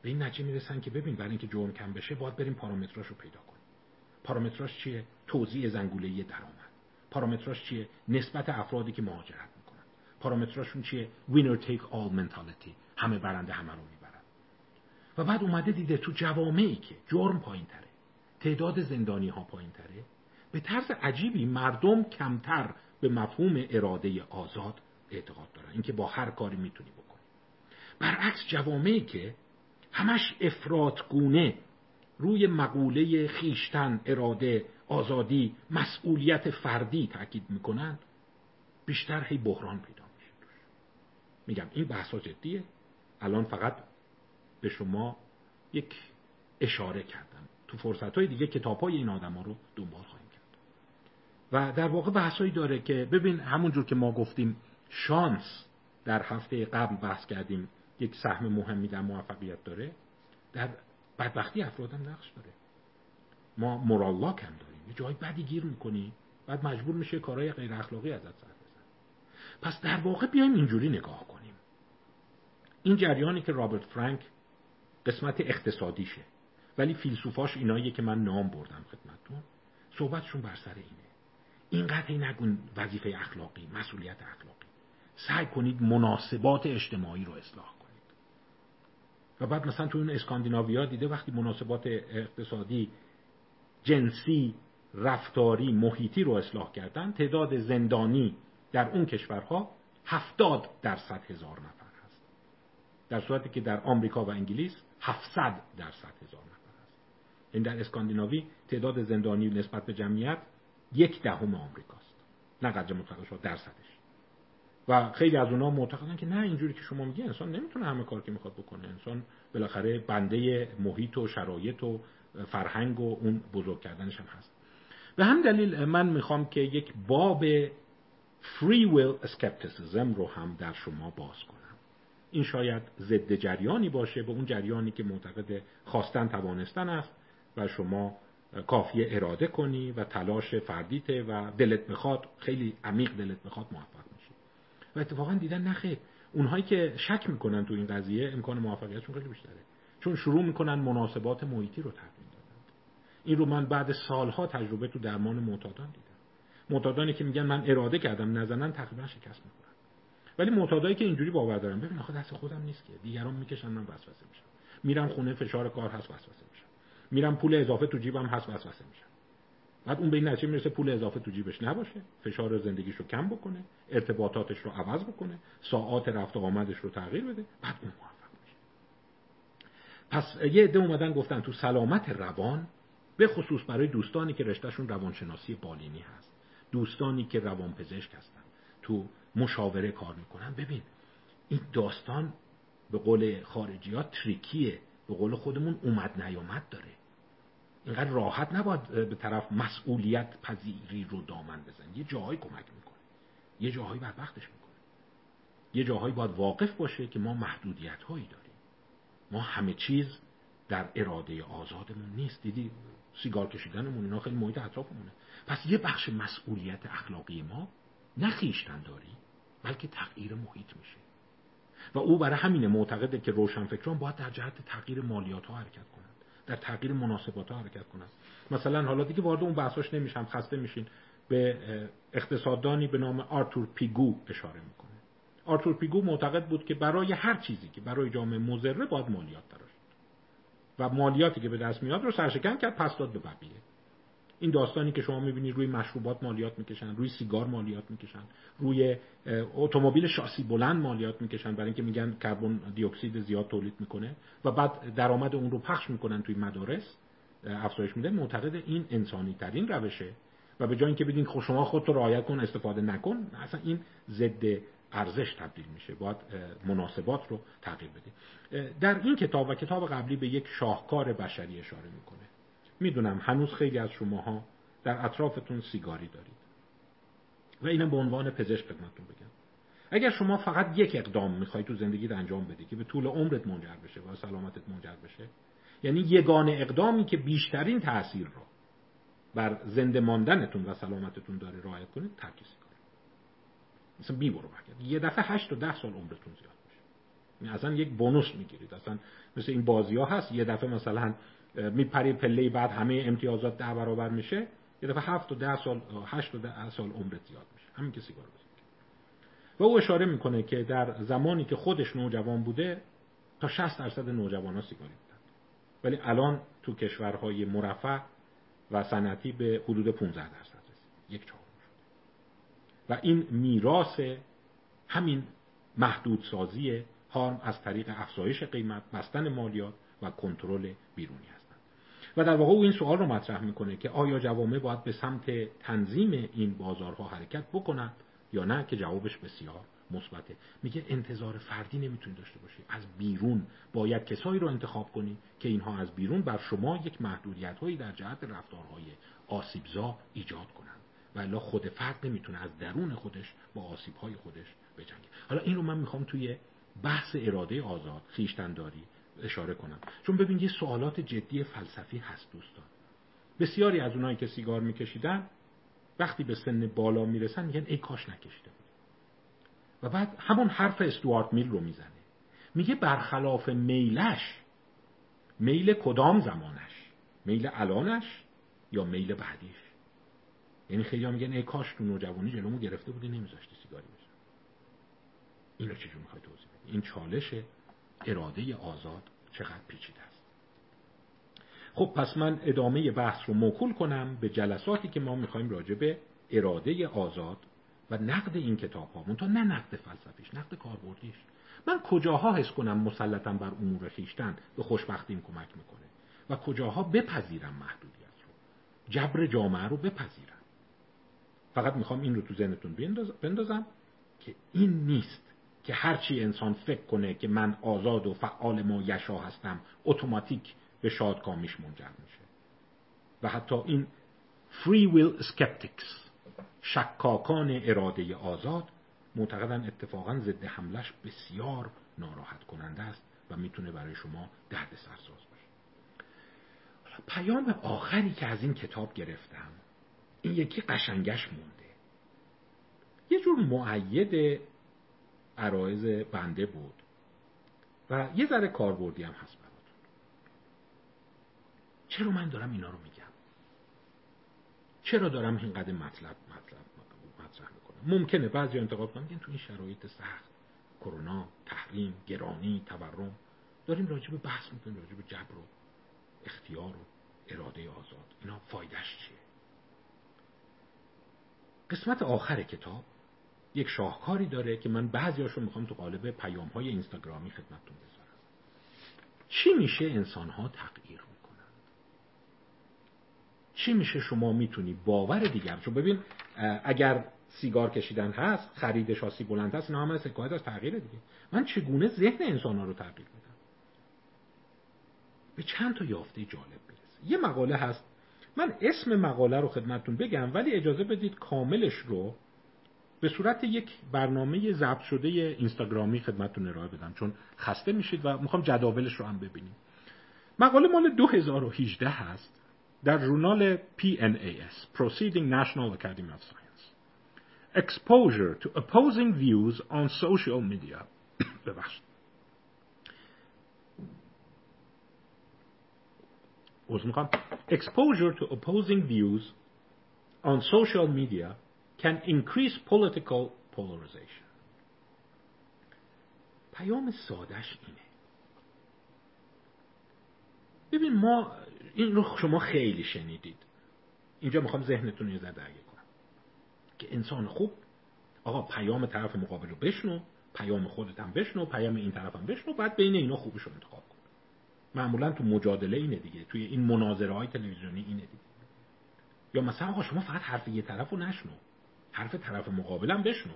به این نتیجه میرسن که ببین برای اینکه جرم کم بشه باید بریم پارامتراش رو پیدا کنیم. پارامتراش چیه؟ توزیع زنگوله‌ای درآمد. پارامتراش چیه؟ نسبت افرادی که مهاجرت میکنن. پارامتراشون چیه؟ وینر تیک آل منتالیتی، همه برنده همه رو میبرن. و بعد اومده دیده تو جوامعی که جرم پایین‌تره، تعداد زندانی‌ها پایین‌تره، به طرز عجیبی مردم کمتر به مفهوم اراده آزاد اعتقاد دارن، اینکه با هر کاری میتونی بکنی. برعکس جوامعی که همش افراط‌گونه روی مقوله خیشتن، اراده، آزادی، مسئولیت فردی تاکید میکنن، بیشتر هی بحران پیدا میشه. میگم این بحثا جدیه. الان فقط به شما یک اشاره کردم. تو فرصت‌های دیگه کتاب‌های این آدم‌ها رو دنبال خواهیم کرد. و در واقع بحثایی داره که ببین همونجور که ما گفتیم شانس در هفته قبل بحث کردیم یک سهم مهمی در موفقیت داره، در بدبختی افراد هم نقش داره. ما مورال لاک هم داریم، یه جای بدی گیر میکنی بعد مجبور میشه کارهای غیر اخلاقی ازت سر بزن. پس در واقع بیایم اینجوری نگاه کنیم. این جریانی که رابرت فرانک قسمت اقتصادیشه، ولی فیلسوفاش اینایی که من نام بردم خدمتتون، صحبتشون بر سر اینه. اینقدر نگون وظیفه اخلاقی، مسئولیت اخلاقی، سعی کنید مناسبات اجتماعی رو اصلاح. و بعد مثلا تو اون اسکاندیناویا دیده وقتی مناسبات اقتصادی، جنسی، رفتاری، محیطی رو اصلاح کردن، تعداد زندانی در اون کشورها هفتاد درصد هزار نفر هست، در صورتی که در آمریکا و انگلیس هفتصد درصد هزار نفر هست. این در اسکاندیناوی تعداد زندانی نسبت به جمعیت یک دهم آمریکاست، نه قدر مطلقش، درصدش. و خیلی از اونا معتقدن که نه، اینجوری که شما میگی انسان نمیتونه همه کار که میخواد بکنه. انسان بالاخره بنده محیط و شرایط و فرهنگ و اون بزرگ کردنش هم هست. به هم دلیل من میخوام که یک باب free will skepticism رو هم در شما باز کنم. این شاید ضد جریانی باشه به اون جریانی که معتقد خواستن توانستن است و شما کافیه اراده کنی و تلاش فردیته و دلت بخواد، خیلی عمیق دلت بخواد موفق میشی. و اتفاقا دیدن نخیر، اونهایی که شک میکنن تو این قضیه امکان موفقیتشون خیلی بیشتره، چون شروع میکنن مناسبات محیطی رو تغییر دادن. این رو من بعد سالها تجربه تو درمان معتادان دیدم. معتادانی که میگن من اراده کردم نزنن تقریبا شکست میخورن، ولی معتادایی که اینجوری باور دارن ببین آخه دست خودم نیست که، دیگران میکشن من وسوسه میشم، میرم خونه فشار کار هست وسوسه میشم، میرم پول اضافه تو جیبم هست وسوسه میشم. بعد اون به این نتیجه میرسه پول اضافه تو جیبش نباشه، فشار زندگیش رو کم بکنه، ارتباطاتش رو عوض بکنه، ساعات رفت و آمدش رو تغییر بده، بعد اون موفق میشه. پس یه عده اومدن گفتن تو سلامت روان، به خصوص برای دوستانی که رشتهشون روانشناسی بالینی هست، دوستانی که روانپزشک هستن، تو مشاوره کار میکنن، ببین این داستان به قول خارجی‌ها تریکیه، به قول خودمون اومد نیامد داره. اینقدر راحت نباید به طرف مسئولیت پذیری رو دامن بزن. یه جاهایی کمک میکنه، یه جاهایی بدبختش میکنه، یه جاهایی باید واقف باشه که ما محدودیت هایی داریم، ما همه چیز در اراده آزادمون نیست. دیدی سیگار کشیدنمون اینا خیلی محیط اطرافمونه. پس یه بخش مسئولیت اخلاقی ما نه خویشتن‌داری بلکه تغییر محیط میشه. و او برای همین معتقده که روشنفکران باید در جهت تغییر مالیات ها حرکت کنن، در تغییر مناسبات ها حرکت کنن. مثلا حالا دیگه وارد اون بحثاش نمیشم، خسته میشین. به اقتصاددانی به نام آرتور پیگو اشاره میکنه. آرتور پیگو معتقد بود که برای هر چیزی که برای جامعه مضره باید مالیات تراش و مالیاتی که به دست میاد رو سرشکن کرد پس داد به بقیه. این داستانی که شما می‌بینید روی مشروبات مالیات می‌کشن، روی سیگار مالیات می‌کشن، روی اتومبیل شاسی بلند مالیات می‌کشن برای اینکه میگن کربن دی اکسید زیاد تولید می‌کنه و بعد درآمد اون رو پخش می‌کنن توی مدارس افزایش میده. معتقد این انسانی‌ترین روشه و به جای اینکه بگین خب شما خودت رو رعایت کن، استفاده نکن، اصلا این ضد ارزش تبدیل میشه. باید مناسبات رو تغییر بده. در این کتاب و کتاب قبلی به یک شاهکار بشری اشاره می‌کنه. میدونم هنوز خیلی از شماها در اطرافتون سیگاری دارید و اینم به عنوان پزشک خدمتتون بگم، اگر شما فقط یک اقدام میخوای تو زندگیت انجام بدی که به طول عمرت منجر بشه و سلامتت منجر بشه، یعنی یگانه اقدامی که بیشترین تأثیر رو بر زنده ماندنتون و سلامتتون داره رعایت کنید، ترک سیگار. مثلا بی برو بگید یه دفعه هشت تا ده سال عمرتون زیاد میشه، اصلا یک بونوس میگیرید. اصلا مثل این بازی‌ها هست، یه دفعه مثلا میپری پله بعد همه امتیازات ده برابر میشه، یه دفعه هفت تا ده سال هشت تا ده سال عمرت زیاد میشه، همین که سیگار بکشه. و او اشاره میکنه که در زمانی که خودش نوجوان بوده تا شصت درصد نوجوانا سیگار میکشیدن، ولی الان تو کشورهای مرفع و صنعتی به حدود پانزده درصد رسید، یک چهارم شده. و این میراث همین محدودسازی هارم از طریق افزایش قیمت، بستن مالیات و کنترل بیرونی است. و در واقع او این سوال رو مطرح میکنه که آیا جوامع باید به سمت تنظیم این بازارها حرکت بکنن یا نه، که جوابش بسیار مثبته. میگه انتظار فردی نمیتونی داشته باشی، از بیرون باید کسایی رو انتخاب کنی که اینها از بیرون بر شما یک محدودیت‌هایی در جهت رفتارهای آسیبزا ایجاد کنن، و الا خود فرد نمیتونه از درون خودش با آسیب‌های خودش بجنگه. حالا این رو من میخوام توی بحث اراده آزاد، خویشتن‌داری اشاره کنم، چون ببین یه سوالات جدی فلسفی هست دوستان. بسیاری از اونایی که سیگار میکشیدن وقتی به سن بالا میرسن میگن ای کاش نکشیده بود، و بعد همون حرف استوارت میل رو میزنه، میگه برخلاف میلش، میل کدام زمانش، میل الانش یا میل بعدیش؟ یعنی خیلی ها میگن ای کاش تو نوجوانی جلومو گرفته بودی نمیذاشتی سیگاری بشه. اینو چجوری میخوای توضیح بدی؟ این چالشه اراده آزاد چقدر پیچیده است. خب پس من ادامه بحث رو موکول کنم به جلساتی که ما میخوایم راجع به اراده آزاد و نقد این کتاب هامون، تا نه نقد فلسفیش، نقد کاربردیش. من کجاها حس کنم مسلطم بر امور خیشتن به خوشبختیم کمک میکنه و کجاها بپذیرم محدودیت رو، جبر جامعه رو بپذیرم. فقط میخوام این رو تو ذهنتون بندازم که این نیست که هرچی انسان فکر کنه که من آزاد و فعال ما یشا هستم اتوماتیک به شادکامیش منجر میشه. و حتی این free will skeptics، شکاکان اراده آزاد، معتقدن اتفاقا ضد حملش بسیار ناراحت کننده است و میتونه برای شما درد سرساز باشه. پیام آخری که از این کتاب گرفتم، این یکی قشنگش مونده، یه جور معید عرایز بنده بود و یه ذره کاربردی هم هست براتون. چرا من دارم اینا رو میگم؟ چرا دارم اینقدر مطلب مطلب مطرح میکنم؟ ممکنه بعضی انتقاد کنن تو این شرایط سخت، کرونا، تحریم، گرانی، تورم، داریم راجع به بحث میکنیم، راجع به جبر و اختیار و اراده آزاد، اینا فایدهش چیه؟ قسمت آخر کتاب یک شاهکاری داره که من بعضیاشو میخوام تو قالب پیام‌های اینستاگرامی خدمتتون بذارم. چی میشه انسان‌ها تغییر میکنن؟ چی میشه شما میتونی باور دیگر رو ببین؟ اگر سیگار کشیدن هست، خرید شاسی بلند هست، اینا همه حکایت از تغییره دیگه. من چگونه ذهن انسان‌ها رو تغییر بدم؟ به چند تا یافته جالب برسه. یه مقاله هست، من اسم مقاله رو خدمتتون بگم ولی اجازه بدید کاملش رو به صورت یک برنامه ضبط شده اینستاگرامی خدمتتون ارائه بدم، چون خسته میشید و میخوام جداولش رو هم ببینیم. مقاله مال دو هزار و هجده هست در ژورنال پی ان ای اس Proceeding National Academy of Science. Exposure to opposing views on social media. ببخشید. از میخوام Exposure to opposing views on social media can increase political polarization. پیام سادهش اینه. ببین ما این رو شما خیلی شنیدید، اینجا میخوام ذهنتون رو زده درگیر کنم که انسان خوب آقا پیام طرف مقابل رو بشنو، پیام خودت هم بشنو، پیام این طرف هم بشنو، بعد بین اینا خوبش رو انتخاب کن. معمولا تو مجادله اینه دیگه، توی این مناظره های تلویزیونی اینه دیگه. یا مثلا آقا شما فقط حرف یه طرف رو نشنو، حرف طرف مقابل هم بشنو.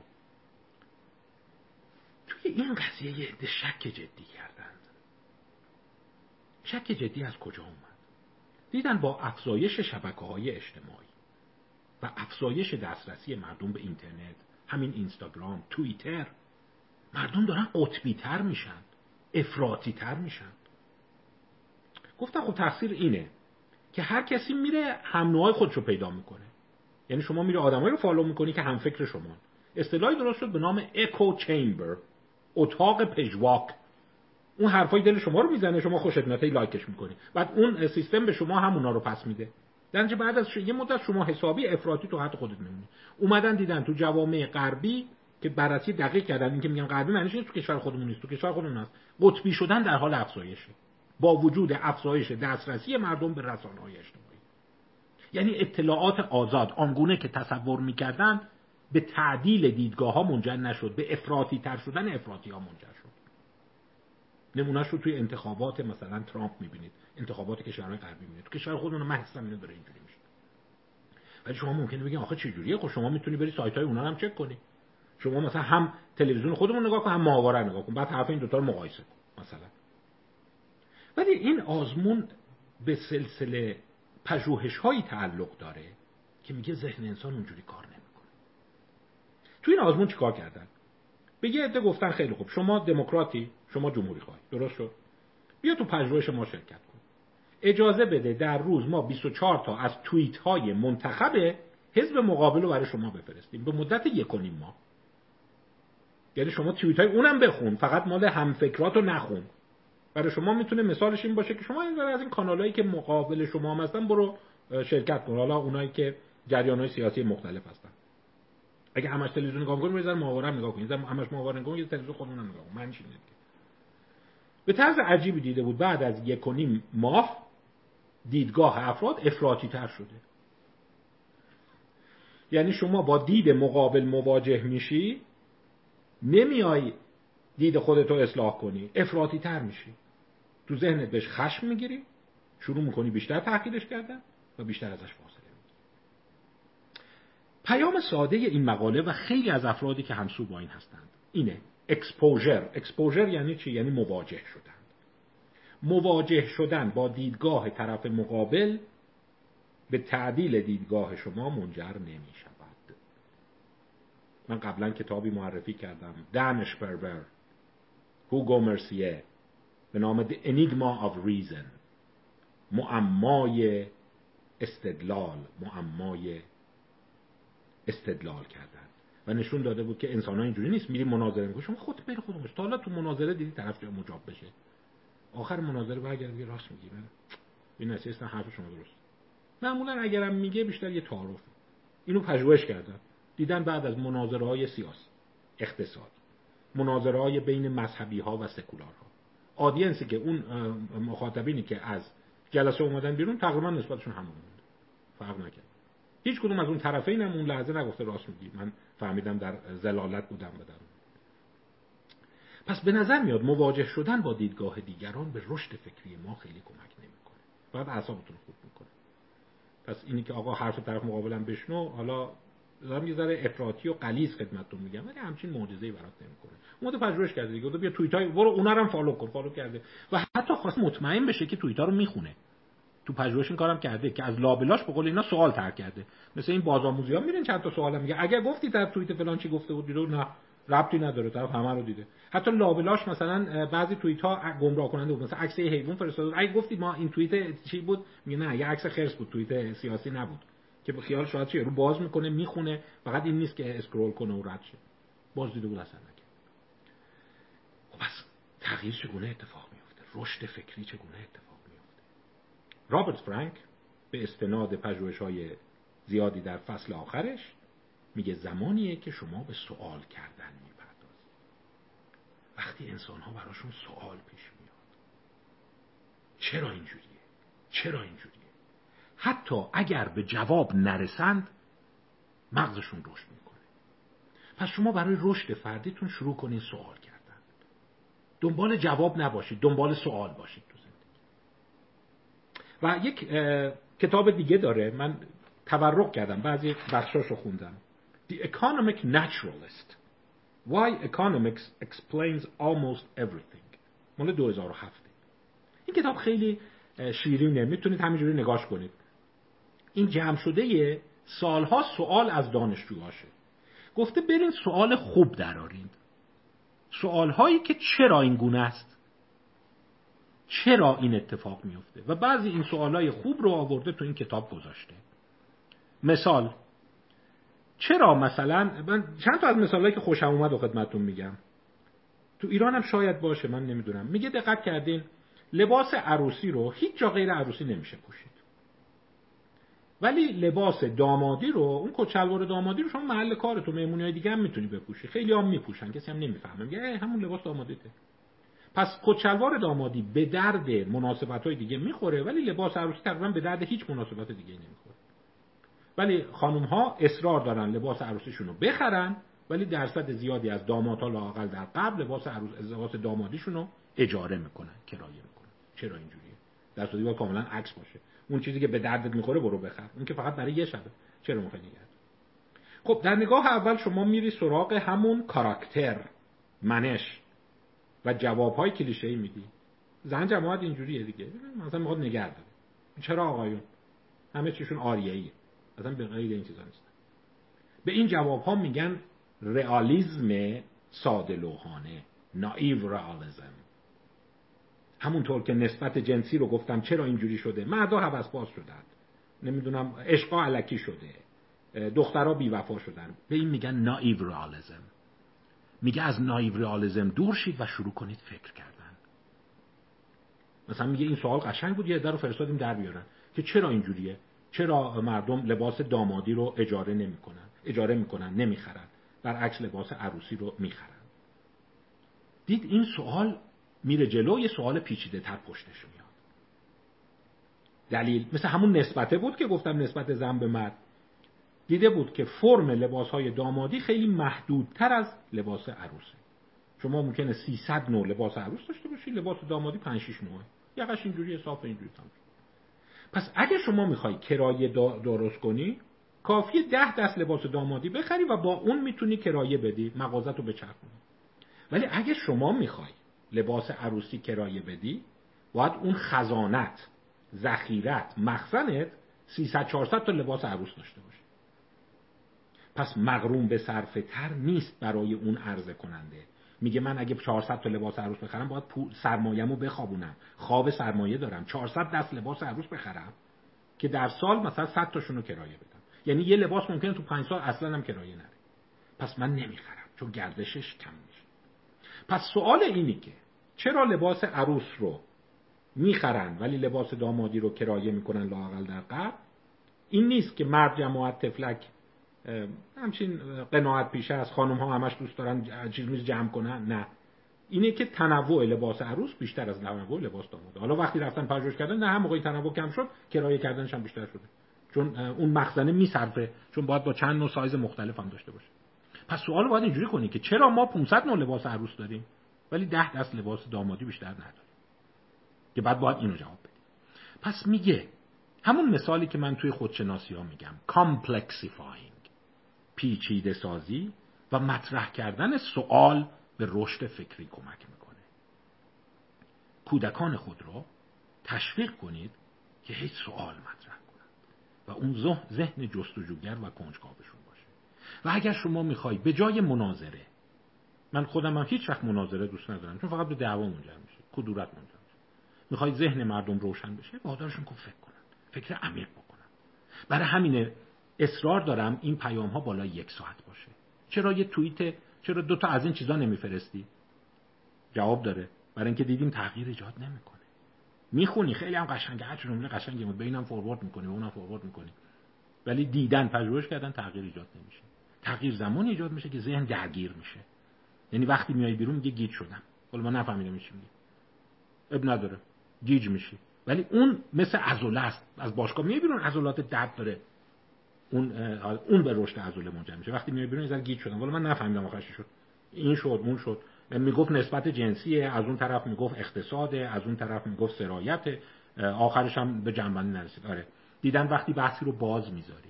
توی این قضیه یه عده شک جدی کردند. شک جدی از کجا اومد؟ دیدن با افزایش شبکه‌های اجتماعی و افزایش دسترسی مردم به اینترنت، همین اینستاگرام، توییتر، مردم دارن قطبی‌تر میشن، افراطی‌تر میشن. گفتن خب تفسیر اینه که هر کسی میره هم‌نوعای خودشو پیدا میکنه. یعنی شما میره آدمایی رو فالو میکنی که هم فکر شما. اصطلاحی درست شد به نام اکو چیمبر، اتاق پژواک. اون حرفای دل شما رو میزنه، شما خوشت میاد لایکش میکنی، بعد اون سیستم به شما هم اونا رو پس میده. درنتیجه بعد از یه مدت شما حسابی افراطی تو حد خودت میمونی. اومدن دیدن تو جوامع غربی که بررسی دقیق کردن، این که میگن غربی معنیش نیست تو کشور خودمون نیست، تو کشور خودمون هست، قطبی شدن در حال افزایشه با وجود افزایش دسترسی مردم به رسانه‌های اجتماعی. یعنی اطلاعات آزاد آنگونه که تصور میکردن به تعدیل دیدگاه‌ها منجر نشد، به افراطی‌تر شدن افراطی‌ها منجر شد. نمونه‌اش رو توی انتخابات مثلا ترامپ می‌بینید، انتخابات کشورهای غربی می‌بینید. تو کشور خودمون من حسم اینو داره اینجوری میشه. ولی شما ممکنه بگین آخه چه جوریه؟ خب شما می‌تونی بری سایت‌های اونا هم چک کنی. شما مثلا هم تلویزیون خودمون نگاه کن، هم ماهواره نگاه کن، بعد حرف این دو تا رو مقایسه کن مثلا. ولی این آزمون به سلسله پژوهش‌هایی تعلق داره که میگه ذهن انسان اونجوری کار نمی‌کنه. تو این آزمون چیکار کردن؟ به یه عده گفتن خیلی خوب شما دموکراتی، شما جمهوری خواهی، درست شد؟ بیا تو پژوهش ما شرکت کن. اجازه بده در روز ما بیست و چهار تا از توییت های منتخب حزب مقابل رو برای شما بفرستیم به مدت یکونیم ماه. یعنی شما توییت های اونم بخون، فقط مال همفکرات رو نخون. برای شما میتونه مثالش این باشه که شما از این کانالایی که مقابل شما هم هستن برو شرکت کن. حالا اونایی که جریان‌های سیاسی مختلف هستن. اگه همش تلویزیون نگاه می‌کنی می‌ذارم ماهواره نگاه کنی، می‌ذارم همش ماهواره نگاه کنی، تلویزیون خودمون نگاه کنم. من چیزی به طرز عجیبی دیده بود بعد از یک و نیم ماه دیدگاه افراد افراطی تر شده. یعنی شما با دید مقابل مواجه میشی، نمیای دید خودتو اصلاح کنی، افراطی تر میشی، تو ذهنت بهش خشم میگیری، شروع میکنی بیشتر تحقیرش کردن و بیشتر ازش فاصله میگیری. پیام ساده این مقاله و خیلی از افرادی که همسو با این هستند اینه: اکسپوژر. اکسپوژر یعنی چی؟ یعنی مواجه شدن. مواجه شدن با دیدگاه طرف مقابل به تعدیل دیدگاه شما منجر نمی شود. من قبلا کتابی معرفی کردم، دانش پرور هوگو مرسیه، به نام The Enigma of Reason، معمای استدلال، معمای استدلال کردن. و نشون داده بود که انسان ها اینجوری نیست، میری مناظره میکنی شما خودت بری خودت باش. تا حالا تو مناظره دیدی طرف جا مجاب بشه؟ آخر مناظره برگرده میگه راست میگی، من این اصلا حرف شما درست. معمولا اگرم میگه بیشتر یه تعارف. اینو پژوهش کردن، دیدن بعد از مناظره های سیاسی، اقتصاد، مناظره های بین مذهبی ها و سکولار ها، آدینسی که اون مخاطبینی که از جلسه اومدن بیرون تقریبا نسبتشون همون بود، فرق نکرد. هیچ کدوم از اون طرفین هم اون لحظه نگفته راست میگی، من فهمیدم در ضلالت بودم بدم. پس به نظر میاد مواجه شدن با دیدگاه دیگران به رشد فکری ما خیلی کمک نمیکنه. بعد اعصابتون خورد میکنه. پس اینی که آقا حرف طرف مقابلم بشنو، حالا دارم یه ذره افراطی و غلیظ خدمتتون میگم، ولی همچین معجزه‌ای برات نمیکنه. اومده پژوهش کرده دیگه، بیا توییتای برو اونا رو هم فالو کن، فالو کرده و حتی خواست مطمئن بشه که توییتا رو میخونه. تو پژوهش این کارم کرده که از لابلاش به قول اینا سوال ترک کرده. مثل این بازآموزی‌ها میرن چند تا سوال میگه اگه گفتی در توییت فلان چی گفته بود، دیدو نه ربطی نداره، طرف همه رو دیده. حتی لابلاش مثلا بعضی توییت‌ها گمراه کننده بود، مثلا عکس حیوان فرستاد، اگه گفتی ما این توییت چی بود، میگه نه یه عکس خرس بود، توییت سیاسی نبود. که به خیال شاید چه رو باز میکنه میخونه، فقط این نیست که اسکرول کنه و رد شه. باز دیده بود اصلا نکرد. خب پس تغییر چگونه اتفاق میفته؟ رشد فکری چگونه اتفاق میفته؟ رابرت فرانک به استناد پژوهش‌های زیادی در فصل آخرش میگه زمانیه که شما به سوال کردن میپردازید. وقتی انسان ها براشون سوال پیش میاد، چرا اینجوریه؟ چرا اینجوریه؟ حتی اگر به جواب نرسند مغزشون رشد میکنه. پس شما برای رشد فردیتون شروع کنین سوال کردن. دنبال جواب نباشید، دنبال سوال باشید تو زندگی. و یک کتاب دیگه داره، من تورق کردم بعضی بخشاشو خوندم. The Economic Naturalist: Why Economics Explains Almost Everything. مال دو هزار و هفت. این کتاب خیلی شیرینه، میتونید همینجوری نگاش کنید. این جمع شده سالها سوال از دانشجوهاشه. گفته برین سوال خوب درارین، سوالهایی که چرا این گونه است، چرا این اتفاق میفته. و بعضی این سوالهای خوب رو آورده تو این کتاب گذاشته. مثال، چرا مثلا، من چند تا از مثالهایی که خوشم اومد و خدمتون میگم، تو ایران هم شاید باشه، من نمیدونم. میگه دقت کردین لباس عروسی رو هیچ جا غیر عروسی نمیشه پوشید، ولی لباس دامادی رو، اون کچلوار دامادی رو شما محل کار تو مهمونی‌های دیگه هم میتونی بپوشی. خیلی هم میپوشن، کسی هم نمیفهمه، میگه همون لباس دامادیته. پس کچلوار دامادی به درد مناسبت‌های دیگه میخوره، ولی لباس عروسی تقریبا به درد هیچ مناسبت دیگه نمیخوره. ولی خانم‌ها اصرار دارن لباس عروسیشون رو بخرن، ولی درصد زیادی از دامادها لااقل در قبل لباس عروس لباس دامادیشون رو اجاره میکنن، کرایه میکنن. چرا اینجوریه؟ در صورتی که کاملا عکس باشه. اون چیزی که به دردت میخوره برو بخر، اون که فقط برای یه شبه، چرا میخوای نگه داری؟ خب در نگاه اول شما میری سراغ همون کاراکتر، منش، و جوابهای کلیشه‌ای میدی. زن جماعت اینجوریه دیگه، مثلا میخواد نگه داره. چرا آقایون همه چیشون آریه‌ایه، مثلا به غیر این چیزا نیست. به این جوابها میگن رئالیسم ساده لوحانه، نایو رئالیسم. همونطور که نسبت جنسی رو گفتم چرا اینجوری شده، مردا هوس‌باز شدن، نمیدونم عشقا الکی شده، دخترها بی‌وفا شدن، به این میگن نایو رئالیسم. میگه از نایو رئالیسم دور شید و شروع کنید فکر کردن. مثلا میگه این سوال قشنگ بود، یه عده رو فرستادیم در بیارن که چرا اینجوریه، چرا مردم لباس دامادی رو اجاره نمیکنن، اجاره میکنن نمیخرن، برعکس لباس عروسی رو میخرن. دید این سوال میره جلو، یه سوال پیچیده تر پشتش میاد. دلیل، مثل همون نسبته بود که گفتم، نسبت زن به مرد، دیده بود که فرم لباسهای دامادی خیلی محدودتر از لباس عروسه. شما ممکنه سیصد نوع لباس عروس داشته باشی، لباس دامادی پنج شش نوعه، یقش اینجوری، صاف اینجوری تام. پس اگه شما میخوای کرایه درست کنی، کافیه ده دست لباس دامادی بخری و با اون میتونی کرایه بدی، مغازتو بچرخونی. ولی اگه شما میخوای لباس عروسی کرایه بدی، باید اون خزانت، ذخیرت، مخزنت سیصد چهارصد تا لباس عروس داشته باشه. پس مغروم به صرفه تر نیست برای اون عرضه کننده. میگه من اگه چهارصد تا لباس عروس بخرم باید سرمایه‌مو بخوابونم، خواب سرمایه دارم، چهارصد دست لباس عروس بخرم که در سال مثلا صد تاشون رو کرایه بدم. یعنی یه لباس ممکنه تو پنج سال اصلا هم کرایه نره. پس من نمیخرم چون گردشش کم میشه. پس سوال اینه که چرا لباس عروس رو میخرن ولی لباس دامادی رو کرایه میکنن لااقل در قبل؟ این نیست که مرد جماعت تفلک، همچین قناعت پیشه از خانم ها همش دوست دارن چیز میز جمع کنن، نه. اینه که تنوع لباس عروس بیشتر از تنوع لباس داماد. حالا وقتی رفتن پژوهش کردن، نه هم موقعی تنوع کم شد، کرایه کردنش هم بیشتر شده، چون اون مخزنه میصرفه، چون باید با چند نوع سایز مختلف هم داشته باشه. پس سوال باید اینجوری کنی که چرا ما پانصد نوع لباس عروس داریم ولی ده دست لباس دامادی بیشتر نداریم، که بعد باید اینو جواب بدیم. پس میگه همون مثالی که من توی خودشناسی‌ها میگم، complexifying، پیچیده سازی و مطرح کردن سوال به رشد فکری کمک میکنه. کودکان خود را تشویق کنید که هیچ سوال مطرح کنند و اون ذهن جستجوگر و کنجکاوشون. و اگر شما میخوای به جای مناظره، من خودم هم هیچ وقت مناظره دوست ندارم، چون فقط به دعوا منجر میشه، کدورت منجر میشه. میخوای ذهن مردم روشن بشه، وادارشون کن فکر کنن، فکر عمیق بکنن. برای همین اصرار دارم این پیام ها بالای یک ساعت باشه. چرا یه توییت، چرا دو تا از این چیزا نمیفرستی؟ جواب داره، برای اینکه دیدیم تغییر ایجاد نمیکنه. میخونی خیلی هم قشنگه، هر جمله قشنگه، به اینم فوروارد میکنی، به اونم فوروارد میکنی، ولی دیدن، پژوهش کردن تغییر ایجاد نمیشه. تغییر زمان ایجاد میشه که ذهن درگیر میشه. یعنی وقتی میای بیرون میگه گیج شدم. ولی ما نفهمیدیم چی میگه. اب نداره. گیج میشی. ولی اون مثل عضله است. از باشگاه میای بیرون عضلات درد داره. اون اون به رشد عضله منجر میشه. وقتی میای بیرون یه ذره گیج شدم. ولی من نفهمیدم آخرش چی شد. این شد اون شد. میگفت نسبت جنسیه، از اون طرف میگفت اقتصاده، از اون طرف میگفت سرایته. آخرش هم به جنبندی نرسید. آره. دیدن وقتی بحثی رو باز میذاری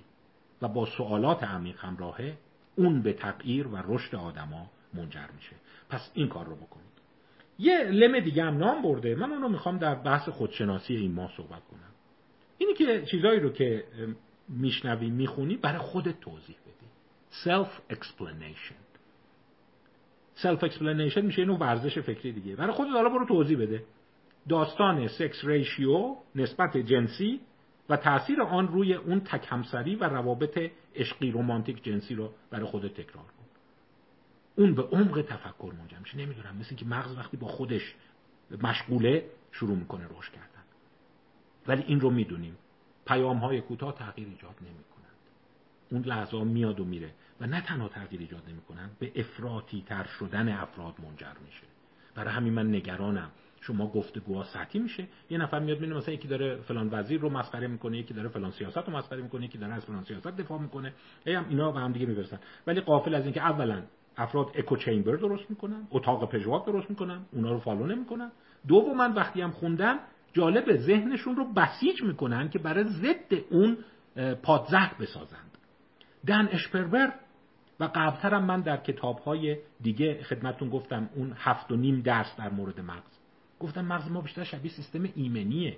و با سوالات عمیق همراهه، اون به تغییر و رشد آدما منجر میشه. پس این کار رو بکنید. یه لم دیگه هم نام برده، من اون رو میخوام در بحث خودشناسی این ماه صحبت کنم. اینی که چیزایی رو که میشنوی میخونی برای خودت توضیح بدی. self explanation. self explanation میشه اینو ورزش فکری دیگه. برای خودت حالا برو توضیح بده. داستان سکس ریشیو، نسبت جنسی و تأثیر آن روی اون تک همسری و روابط عشقی رمانتیک جنسی رو برای خودت تکرار کن. اون به عمق تفکر منجر میشه. نمیدونم، مثل که مغز وقتی با خودش مشغوله شروع میکنه رشد کردن. ولی این رو میدونیم پیام‌های کوتاه تغییر ایجاد نمیکنند. اون لحظه میاد و میره و نه تنها تغییر ایجاد نمیکنند، به افراطی تر شدن افراد منجر میشه. برای همین من نگرانم. شما گفتگوها سطحی میشه. یه نفر میاد میبینه مثلا یکی داره فلان وزیر رو مسخره میکنه، یکی داره فلان سیاست رو مسخره میکنه، یکی داره از فلان سیاست دفاع میکنه. هم اینا به هم دیگه میبرسن. ولی غافل از اینکه اولا افراد اکو چیمبر درست میکنن، اتاق پژواک درست میکنن، اونا رو فالو نمیکنن. دوما وقتی هم خوندن جالب، ذهنشون رو بسیج میکنن که برای ضد اون پادزهر بسازند. دن اشپربر و قبلتر هم من در کتاب‌های دیگه خدمتتون گفتم اون هفت و نیم درس در مورد مغز گفتم مغز ما بیشتر شبیه سیستم ایمنیه.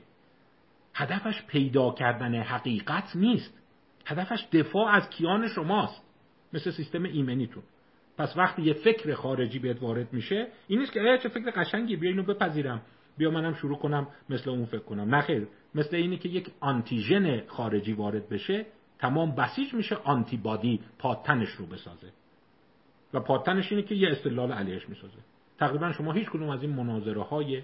هدفش پیدا کردن حقیقت نیست. هدفش دفاع از کیان شماست. مثل سیستم ایمنیتون. پس وقتی یه فکر خارجی بهت وارد میشه، این نیست که ای چه فکر قشنگی، بیا اینو بپذیرم، بیا منم شروع کنم مثل اون فکر کنم. نه خیر، مثل اینه که یک آنتیژن خارجی وارد بشه، تمام بسیج میشه آنتی بادی پاتنش رو بسازه. و پاتنش اینه که یه استدلال علیهش میسازه. تقریبا شما هیچ کدوم از این مناظره‌های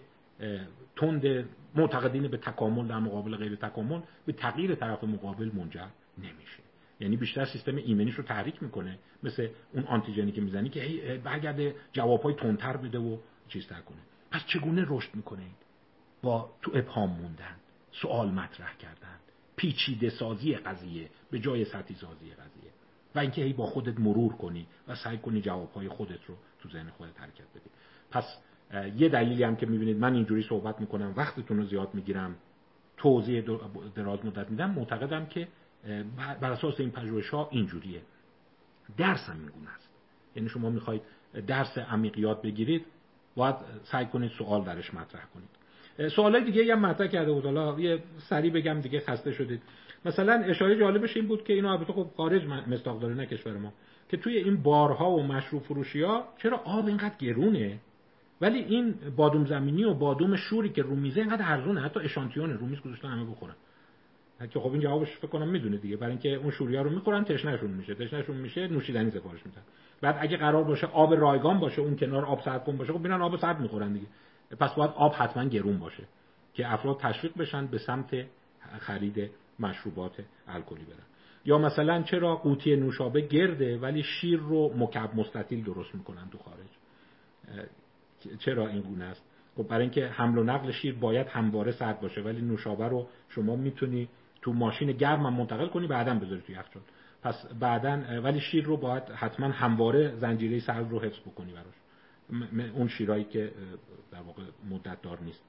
تند معتقدین به تکامل در مقابل غیر تکامل به تغییر طرف مقابل منجر نمیشه. یعنی بیشتر سیستم ایمنیش رو تحریک میکنه، مثل اون آنتیجنی که میزنی که هی برگرده جوابهای تندتر بده و چیزتر کنه. پس چگونه رشد میکنه؟ با تو ابهام موندن، سوال مطرح کردن، پیچیده سازی قضیه به جای سطحی سازی قضیه. و اینکه هی با خودت مرور کنی و سعی کنی جوابهای خودت رو تو ذهن خودت حرکت بدی. پس یه دلیلی هم که میبینید من اینجوری صحبت میکنم، وقتتون رو زیاد میگیرم، توضیح دراز مدت میدم، معتقدم که بر اساس این پژوهش‌ها اینجوریه. درس هم اینگونه است. یعنی شما میخواید درس عمیق یاد بگیرید، باید سعی کنید سوال درش مطرح کنید. سوالای دیگه هم مطرح کرده بود، حالا یه سری بگم دیگه خسته شدید. مثلا اشاره جالبش این بود که اینو البته خب خارج مستاق داره نه کشور ما، که توی این بارها و مشروب فروشی‌ها چرا آب اینقدر گرونه؟ ولی این بادوم زمینی و بادوم شوری که رو میزه اینقدر ارزونه، حتی اشانتیون رو میز گذاشتن همه بخورن. که خب این جوابش فکر کنم میدونه دیگه، برای اینکه اون شوریا رو میخورن تشنهشون میشه، تشنهشون میشه نوشیدنی سفارش میدن. بعد اگه قرار باشه آب رایگان باشه، اون کنار آب سرد کن باشه، خب میرن آب سرد میخورن دیگه. پس باید آب حتما گرون باشه که افراد تشویق بشن به سمت خرید مشروبات الکلی برن. یا مثلا چرا قوطی نوشابه گرده ولی شیر رو مکعب مستطیل درست میکنن تو خارج؟ چرا این گونه است؟ خب برای اینکه حمل و نقل شیر باید همواره سرد باشه، ولی نوشابه رو شما میتونی تو ماشین گرم منتقل کنی، بعداً بذاری تو یخچال. پس بعداً ولی شیر رو باید حتما همواره زنجیره سرد رو حفظ بکنی براش. اون شیرایی که در واقع مدت دار نیست.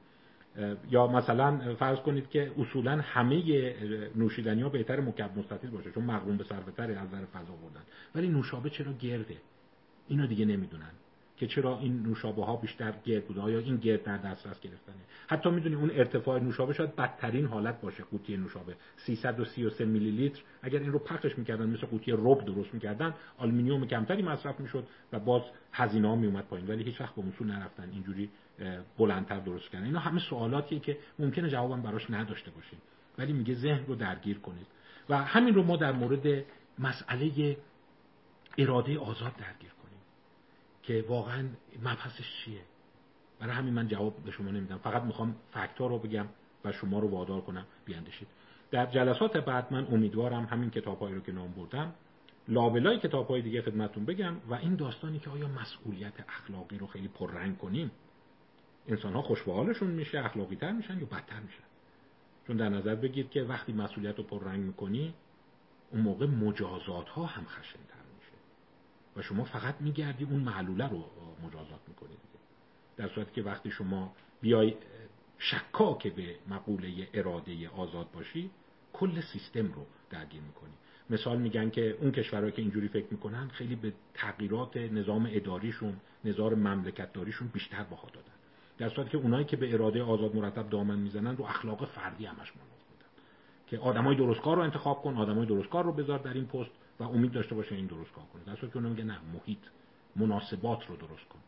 یا مثلا فرض کنید که اصولاً همه نوشیدنی‌ها بهتر مکعب مستطیل باشه چون مقرون به صرفه‌تره از نظر فضا بردن. ولی نوشابه چرا گرده؟ اینو دیگه نمیدونن. که چرا این نوشابه ها بیشتر گرد بوده، یا این گرد در دسترس گرفتنه. حتی میدونی اون ارتفاع نوشابه شاید بدترین حالت باشه. قوطی نوشابه سیصد و سی و سه میلی لیتر، اگر این رو پخش میکردن مثل قوطی رب درست میکردن، آلومینیوم کمتری مصرف میشد و باز هزینه ها میومد پایین، ولی هیچ وقت به اصول نرفتن اینجوری بلندتر درست کردن. اینا همه سوالاتیه که ممکنه جوابم براش نداشته باشین، ولی میگه ذهن رو درگیر کنید. و همین رو ما در مورد مسئله اراده آزاد درگیر که واقعا مبحثش چیه. برای همین من جواب به شما نمیدم، فقط میخوام فکت‌ها رو بگم و شما رو وادار کنم بیاندیشید. در جلسات بعد من امیدوارم همین کتاب‌هایی رو که نام بردم لابلای کتاب‌های دیگه خدمتتون بگم. و این داستانی که آیا مسئولیت اخلاقی رو خیلی پررنگ کنیم، انسان‌ها خوشبالشون میشه، اخلاقی‌تر میشن یا بدتر میشن؟ چون در نظر بگیرید که وقتی مسئولیت رو پررنگ می‌کنی، اون موقع مجازات‌ها هم خشن‌تر میشه و شما فقط می‌گردی اون معلوله رو مجازات می‌کنید، در صورتی که وقتی شما بیای شکاک به مقوله اراده آزاد باشی، کل سیستم رو درگیر می‌کنی. مثال میگن که اون کشورهایی که اینجوری فکر میکنن خیلی به تغییرات نظام اداریشون، نظام مملکتداریشون بیشتر بها دادن، در صورتی که اونایی که به اراده آزاد مرتب دامن میزنن رو اخلاق فردی همش منوط میدن که آدمای درستکار رو انتخاب کن، آدمای درستکار رو بذار در این پست و امید داشته باشه این درستکار کنه، در صورتی که اونها میگن نه، محیط، مناسبات رو درست کن.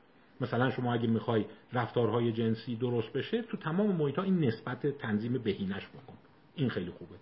مثلا شما اگه میخوای رفتارهای جنسی درست بشه، تو تمام محیط‌ها این نسبت تنظیم بهینه‌اش بکن، این خیلی خوبه.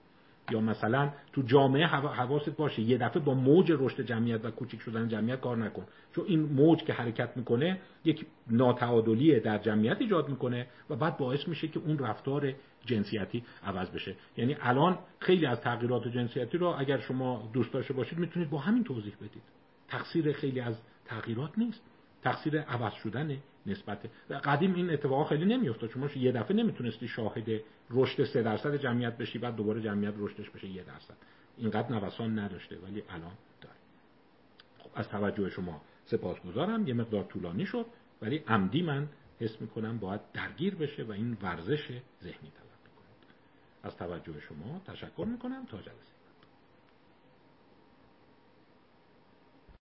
یا مثلا تو جامعه حواست باشه یه دفعه با موج رشد جمعیت و کوچک شدن جمعیت کار نکن، چون این موج که حرکت میکنه یک ناتعادلی در جمعیت ایجاد میکنه و بعد باعث میشه که اون رفتار جنسیتی عوض بشه. یعنی الان خیلی از تغییرات جنسیتی رو اگر شما دوست داشته باشید میتونید با همین توضیح بدید. تقصیر خیلی از تغییرات نیست، تقصیر عوض شدن نسبت. قدیم این اتفاقا خیلی نمیافتاد، چون یه دفعه نمیتونستی شاهد رشد سه درصد جمعیت بشی بعد دوباره جمعیت رشدش بشه یه درصد، اینقدر نوسان نداشته، ولی الان داره. خب از توجه شما سپاسگزارم. یه مقدار طولانی شد، ولی عمدی من حس میکنم باید درگیر بشه و این ورزش ذهنی طلب میکنه. از توجه شما تشکر میکنم. تا جلسه